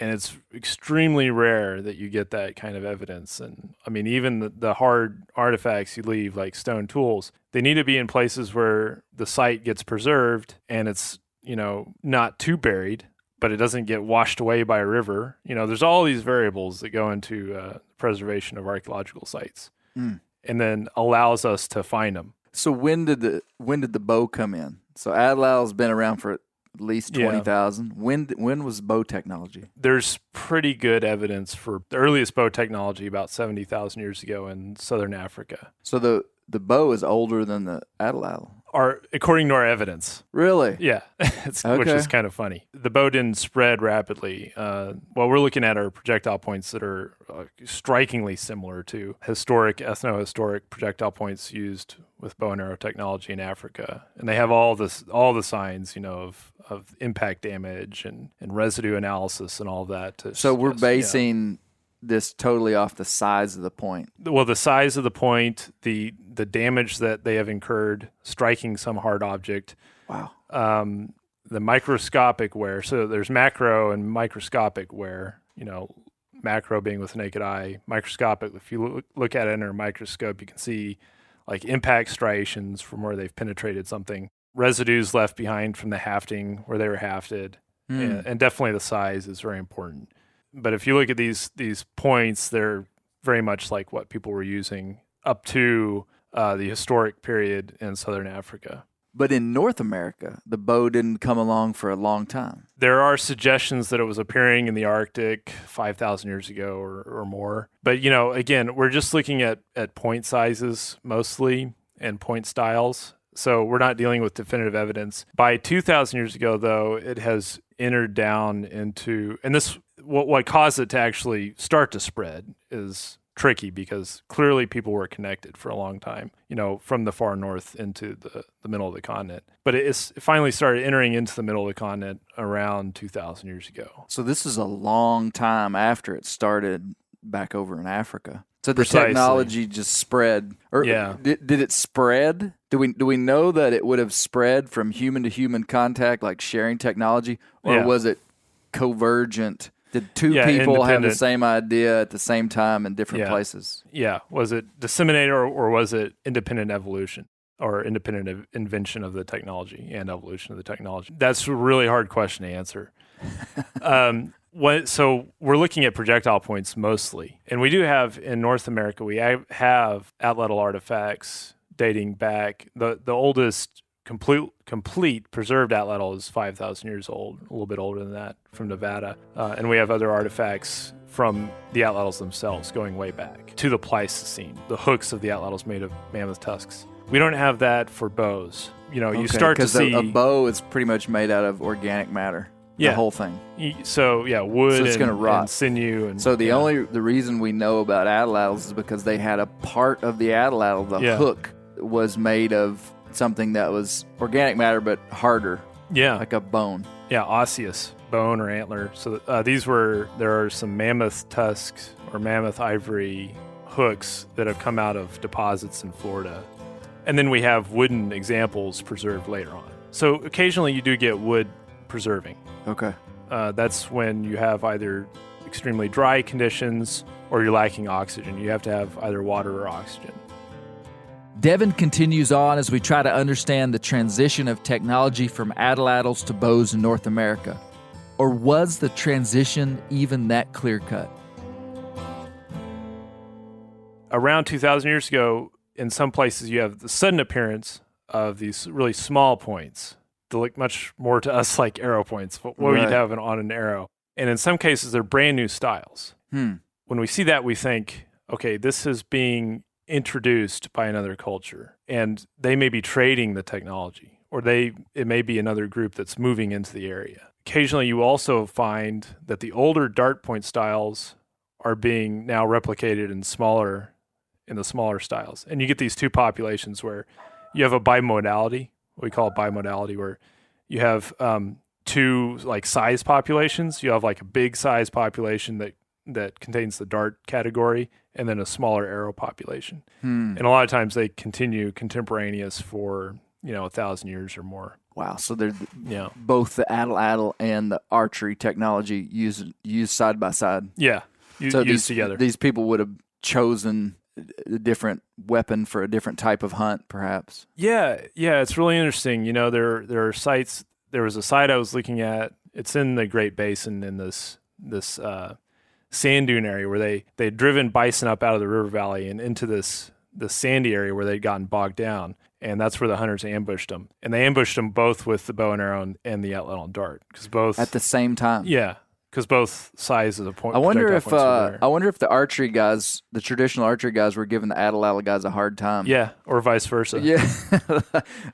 And it's extremely rare that you get that kind of evidence. And I mean, even the, the hard artifacts you leave, like stone tools, they need to be in places where the site gets preserved and it's, you know, not too buried, but it doesn't get washed away by a river. You know, there's all these variables that go into uh, preservation of archaeological sites mm. and then allows us to find them. So when did the when did the bow come in? So atlatl's been around for at least twenty thousand. Yeah. When when was bow technology? There's pretty good evidence for the earliest bow technology about seventy thousand years ago in southern Africa. So the, the bow is older than the atlatl. Are according to our evidence. Really? Yeah, it's, okay. Which is kind of funny. The bow didn't spread rapidly. Uh, what we're looking at are projectile points that are uh, strikingly similar to historic, ethno-historic projectile points used with bow and arrow technology in Africa. And they have all this, all the signs, you know, of, of impact damage and, and residue analysis and all that. To so we're basing... Yeah. This totally off the size of the point. Well, the size of the point, the the damage that they have incurred, striking some hard object. Wow. Um, the microscopic wear. So there's macro and microscopic wear. You know, macro being with the naked eye, microscopic. If you look at it under a microscope, you can see like impact striations from where they've penetrated something, residues left behind from the hafting where they were hafted, mm. and, and definitely the size is very important. But if you look at these these points, they're very much like what people were using up to uh, the historic period in Southern Africa. But in North America, the bow didn't come along for a long time. There are suggestions that it was appearing in the Arctic five thousand years ago or, or more. But, you know, again, we're just looking at, at point sizes mostly and point styles. So we're not dealing with definitive evidence. By two thousand years ago, though, it has entered down into... And this what, what caused it to actually start to spread is... tricky because clearly people were connected for a long time, you know, from the far north into the, the middle of the continent. But it, is, it finally started entering into the middle of the continent around two thousand years ago. So this is a long time after it started back over in Africa. So the Precisely. Technology just spread. Or yeah. Did, did it spread? Do we do we know that it would have spread from human to human contact, like sharing technology, or yeah. was it convergent? Did two yeah, people have the same idea at the same time in different yeah. places? Yeah. Was it disseminated or, or was it independent evolution or independent ev- invention of the technology and evolution of the technology? That's a really hard question to answer. um, what, so we're looking at projectile points mostly. And we do have in North America, we have atlatl artifacts dating back. The, the oldest Complete, complete preserved atlatl is five thousand years old, a little bit older than that, from Nevada. Uh, and we have other artifacts from the atlatls themselves going way back to the Pleistocene, the hooks of the atlatls made of mammoth tusks. We don't have that for bows. You know, okay, you start to see... Because a bow is pretty much made out of organic matter, yeah. the whole thing. So, yeah, wood so it's and, gonna rot. And sinew. And, so the yeah. only the reason we know about atlatls is because they had a part of the atlatl, the yeah. hook, was made of... something that was organic matter but harder, yeah, like a bone, yeah, osseous bone or antler. So uh, these were there are some mammoth tusks or mammoth ivory hooks that have come out of deposits in Florida, and then we have wooden examples preserved later on. So occasionally you do get wood preserving. Okay, uh, that's when you have either extremely dry conditions or you're lacking oxygen. You have to have either water or oxygen. Devin continues on as we try to understand the transition of technology from atlatls to bows in North America. Or was the transition even that clear-cut? Around two thousand years ago, in some places you have the sudden appearance of these really small points that look much more to us like arrow points, what right. you'd have on an arrow. And in some cases, they're brand new styles. Hmm. When we see that, we think, okay, this is being... introduced by another culture, and they may be trading the technology, or they it may be another group that's moving into the area. Occasionally you also find that the older dart point styles are being now replicated in smaller in the smaller styles, and you get these two populations where you have a bimodality, what we call bimodality, where you have um two like size populations. You have like a big size population that that contains the dart category, and then a smaller arrow population. Hmm. And a lot of times they continue contemporaneous for, you know, a thousand years or more. Wow. So they're yeah. both the atlatl and the archery technology used, used side by side. Yeah. U- so used these, together. These people would have chosen a different weapon for a different type of hunt, perhaps. Yeah. Yeah. It's really interesting. You know, there, there are sites, there was a site I was looking at. It's in the Great Basin in this, this, uh, sand dune area where they they'd driven bison up out of the river valley and into this the sandy area where they'd gotten bogged down, and that's where the hunters ambushed them, and they ambushed them both with the bow and arrow and, and the atlatl and dart, because both at the same time. Yeah, because both sides of the point. I wonder if uh, I wonder if the archery guys, the traditional archery guys, were giving the atlatl guys a hard time. Yeah, or vice versa. Yeah,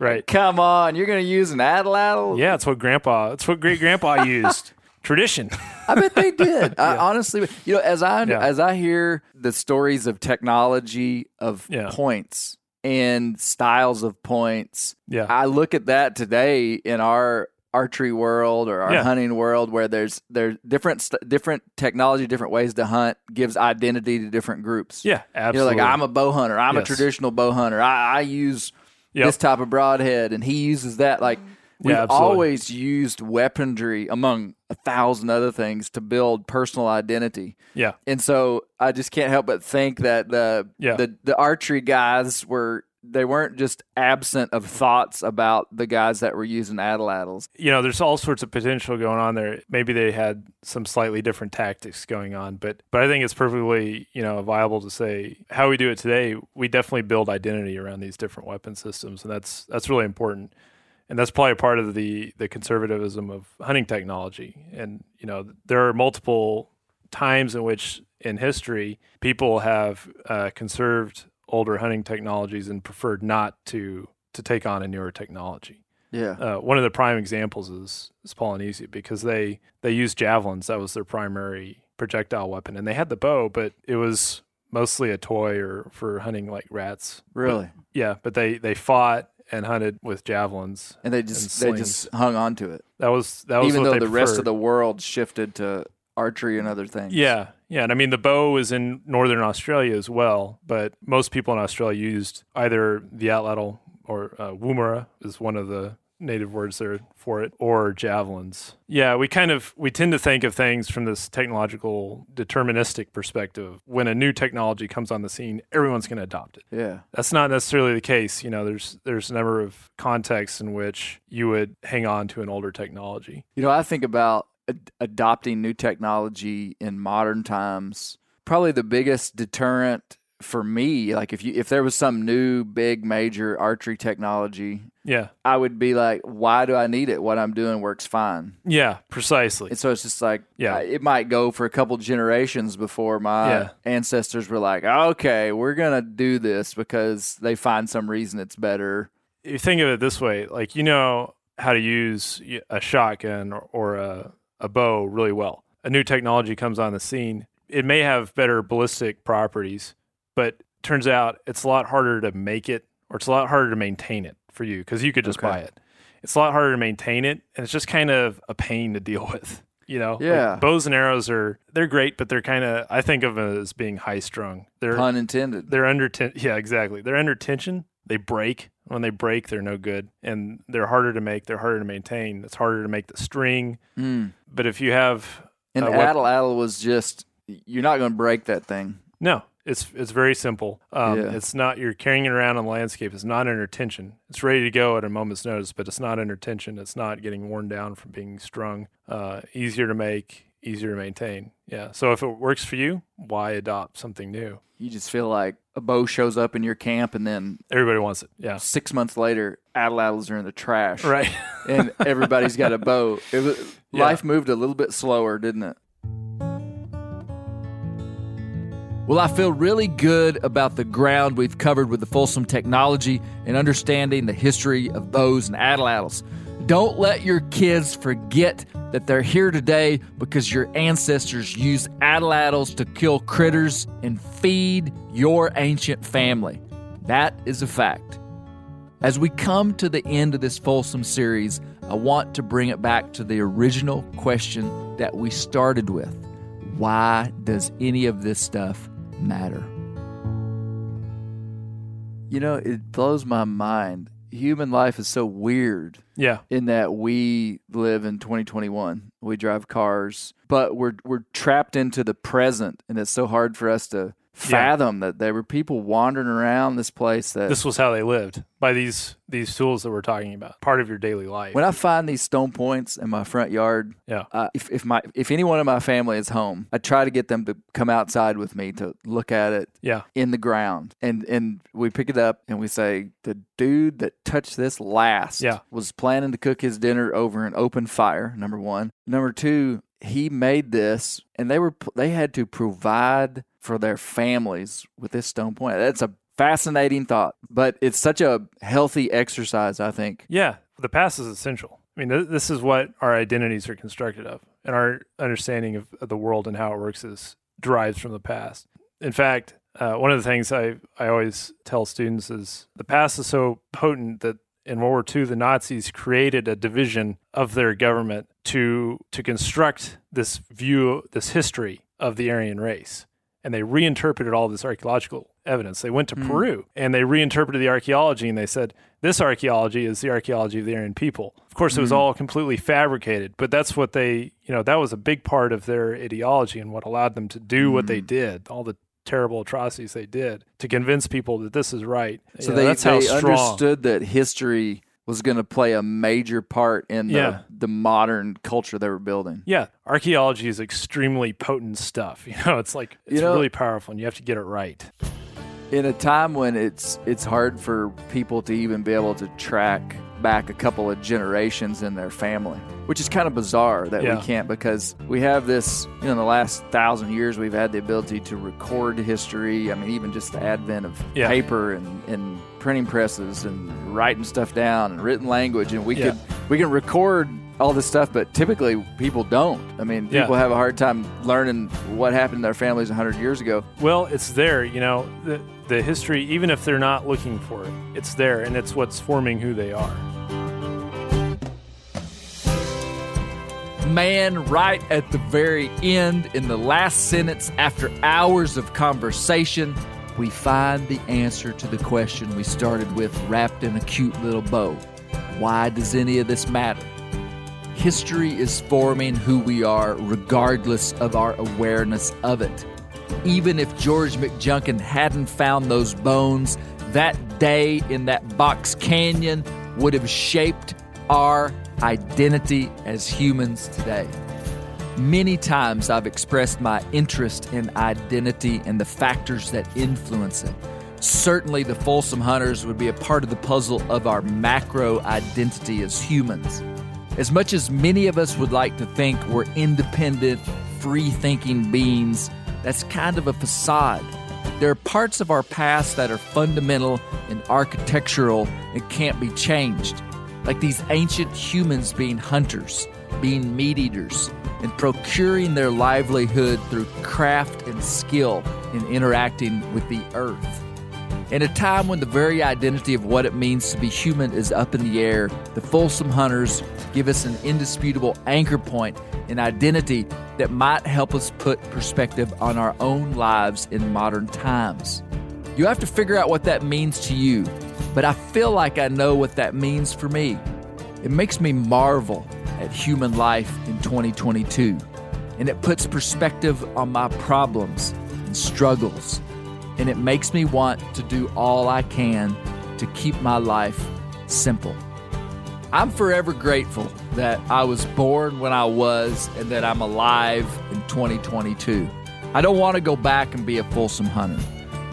right. Come on, you're gonna use an atlatl? Yeah, that's what grandpa. That's what great grandpa used. Tradition. I bet they did. I, yeah. Honestly, you know, as I yeah. as I hear the stories of technology of yeah. points and styles of points, yeah. I look at that today in our archery world or our yeah. hunting world, where there's there's different st- different technology, different ways to hunt gives identity to different groups. Yeah, absolutely. You know, like I'm a bow hunter. I'm yes. a traditional bow hunter. I, I use yep. this type of broadhead, and he uses that like. We've yeah, always used weaponry, among a thousand other things, to build personal identity. Yeah. And so I just can't help but think that the yeah. the, the archery guys were they weren't just absent of thoughts about the guys that were using atlatls. You know, there's all sorts of potential going on there. Maybe they had some slightly different tactics going on, but but I think it's perfectly, you know, viable to say how we do it today. We definitely build identity around these different weapon systems, and that's that's really important. And that's probably part of the the conservatism of hunting technology. And, you know, there are multiple times in which in history people have uh, conserved older hunting technologies and preferred not to to take on a newer technology. Yeah. Uh, one of the prime examples is, is Polynesia, because they, they used javelins. That was their primary projectile weapon. And they had the bow, but it was mostly a toy or for hunting like rats. Really? But, yeah. But they, they fought and hunted with javelins. And they just and they just hung on to it. That was that was even though the rest of the world shifted to archery and other things. Yeah. Yeah, and I mean, the bow is in northern Australia as well, but most people in Australia used either the atlatl or uh, woomera is one of the native words there for it, or javelins. Yeah, we kind of, we tend to think of things from this technological deterministic perspective. When a new technology comes on the scene, everyone's going to adopt it. Yeah. That's not necessarily the case. You know, there's, there's a number of contexts in which you would hang on to an older technology. You know, I think about Ad- adopting new technology in modern times, probably the biggest deterrent for me, like if you if there was some new big major archery technology, yeah, I would be like, why do I need it? What I'm doing works fine. Yeah, precisely. And so it's just like, yeah, it might go for a couple generations before my yeah. ancestors were like, okay, we're gonna do this because they find some reason it's better. You think of it this way, like, you know how to use a shotgun or, or a a bow really well. A new technology comes on the scene. It may have better ballistic properties, but turns out it's a lot harder to make it, or it's a lot harder to maintain it for you, because you could just okay. buy it. It's a lot harder to maintain it, and it's just kind of a pain to deal with. You know, yeah. Like bows and arrows are, they're great, but they're kind of, I think of them as being high strung. They're pun intended. They're under ten- yeah, exactly. They're under tension. They break. When they break, they're no good, and they're harder to make. They're harder to maintain. It's harder to make the string. Mm. But if you have, and uh, atlatl was just, you're not going to break that thing. No, it's it's very simple. Um, yeah. It's not, you're carrying it around on the landscape. It's not under tension. It's ready to go at a moment's notice, but it's not under tension. It's not getting worn down from being strung. Uh, easier to make, easier to maintain. Yeah. So if it works for you, why adopt something new? You just feel like a bow shows up in your camp and then everybody wants it. Yeah. Six months later, atlatls are in the trash. Right. And everybody's got a bow. It was, yeah. Life moved a little bit slower, didn't it? Well, I feel really good about the ground we've covered with the Folsom technology and understanding the history of bows and atlatls. Don't let your kids forget that they're here today because your ancestors used atlatls to kill critters and feed your ancient family. That is a fact. As we come to the end of this Folsom series, I want to bring it back to the original question that we started with. Why does any of this stuff matter? You know, it blows my mind. Human life is so weird. Yeah. In that we live in twenty twenty-one. We drive cars, but we're we're trapped into the present, and it's so hard for us to fathom yeah. that there were people wandering around this place that this was how they lived, by these these tools that we're talking about, part of your daily life. When I find these stone points in my front yard, yeah. uh, if if my if anyone in my family is home, I try to get them to come outside with me to look at it. Yeah. In the ground, and and we pick it up and we say, the dude that touched this last yeah. was planning to cook his dinner over an open fire. Number one, number two, he made this, and they were they had to provide for their families with this stone point. That's a fascinating thought, but it's such a healthy exercise, I think. Yeah, the past is essential. I mean, th- this is what our identities are constructed of, and our understanding of, of the world and how it works is derives from the past. In fact, uh, one of the things I, I always tell students is the past is so potent that in World War Two, the Nazis created a division of their government to to construct this view, this history of the Aryan race. And they reinterpreted all this archaeological evidence. They went to mm. Peru, and they reinterpreted the archaeology, and they said, this archaeology is the archaeology of the Aryan people. Of course, mm. it was all completely fabricated, but that's what they, you know, that was a big part of their ideology and what allowed them to do mm. what they did, all the terrible atrocities they did, to convince people that this is right. So you they, know, that's they how understood that history was going to play a major part in the, yeah. the modern culture they were building. Yeah. Archaeology is extremely potent stuff. You know, it's like, it's you know, really powerful, and you have to get it right. In a time when it's it's hard for people to even be able to track back a couple of generations in their family, which is kind of bizarre that yeah. we can't, because we have this, you know, in the last thousand years, we've had the ability to record history. I mean, even just the advent of yeah. paper and, and printing presses and writing stuff down and written language. And we yeah. could we can record all this stuff, but typically people don't. I mean, people yeah. have a hard time learning what happened to their families one hundred years ago. Well, it's there, you know, the, the history, even if they're not looking for it, it's there, and it's what's forming who they are. Man, right at the very end, in the last sentence, after hours of conversation, we find the answer to the question we started with, wrapped in a cute little bow. Why does any of this matter? History is forming who we are, regardless of our awareness of it. Even if George McJunkin hadn't found those bones, that day in that box canyon would have shaped our identity as humans today. Many times I've expressed my interest in identity and the factors that influence it. Certainly the Folsom Hunters would be a part of the puzzle of our macro identity as humans. As much as many of us would like to think we're independent, free-thinking beings, that's kind of a facade. There are parts of our past that are fundamental and architectural and can't be changed, like these ancient humans being hunters, being meat eaters, and procuring their livelihood through craft and skill in interacting with the earth. In a time when the very identity of what it means to be human is up in the air, the Folsom Hunters give us an indisputable anchor point, an identity that might help us put perspective on our own lives in modern times. You have to figure out what that means to you, but I feel like I know what that means for me. It makes me marvel at human life in twenty twenty-two, and it puts perspective on my problems and struggles, and it makes me want to do all I can to keep my life simple. I'm forever grateful that I was born when I was and that I'm alive in twenty twenty-two. I don't want to go back and be a Folsom Hunter,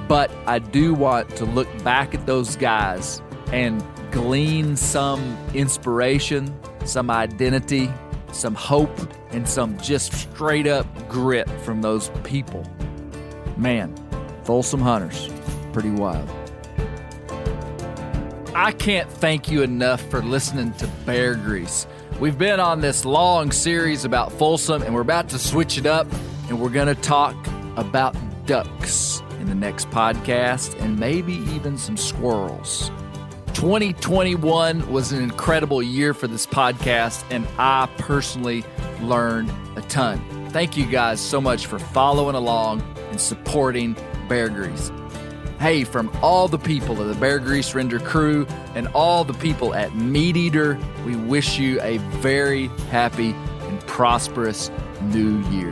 but I do want to look back at those guys and glean some inspiration, some identity, some hope, and some just straight up grit from those people. Man, Folsom Hunters, pretty wild. I can't thank you enough for listening to Bear Grease. We've been on this long series about Folsom, and we're about to switch it up, and we're going to talk about ducks in the next podcast, and maybe even some squirrels. twenty twenty-one was an incredible year for this podcast, and I personally learned a ton. Thank you guys so much for following along and supporting Bear Grease. Hey, from all the people of the Bear Grease Render crew and all the people at Meat Eater, we wish you a very happy and prosperous new year.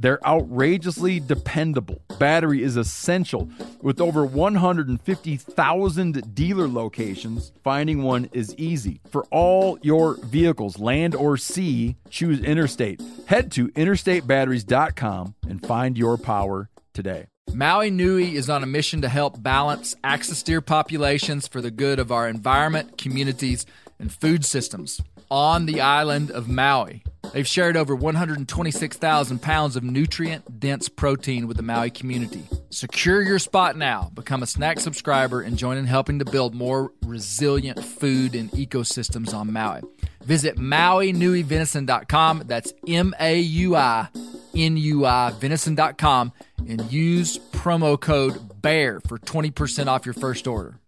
they're outrageously dependable. Battery is essential. With over one hundred fifty thousand dealer locations, finding one is easy. For all your vehicles, land or sea, choose Interstate. Head to interstate batteries dot com and find your power today. Maui Nui is on a mission to help balance axis deer populations for the good of our environment, communities, and food systems on the island of Maui. They've shared over one hundred twenty-six thousand pounds of nutrient-dense protein with the Maui community. Secure your spot now. Become a snack subscriber and join in helping to build more resilient food and ecosystems on Maui. Visit Maui Nui Venison dot com. That's M A U I N U I venison dot com, and use promo code BEAR for twenty percent off your first order.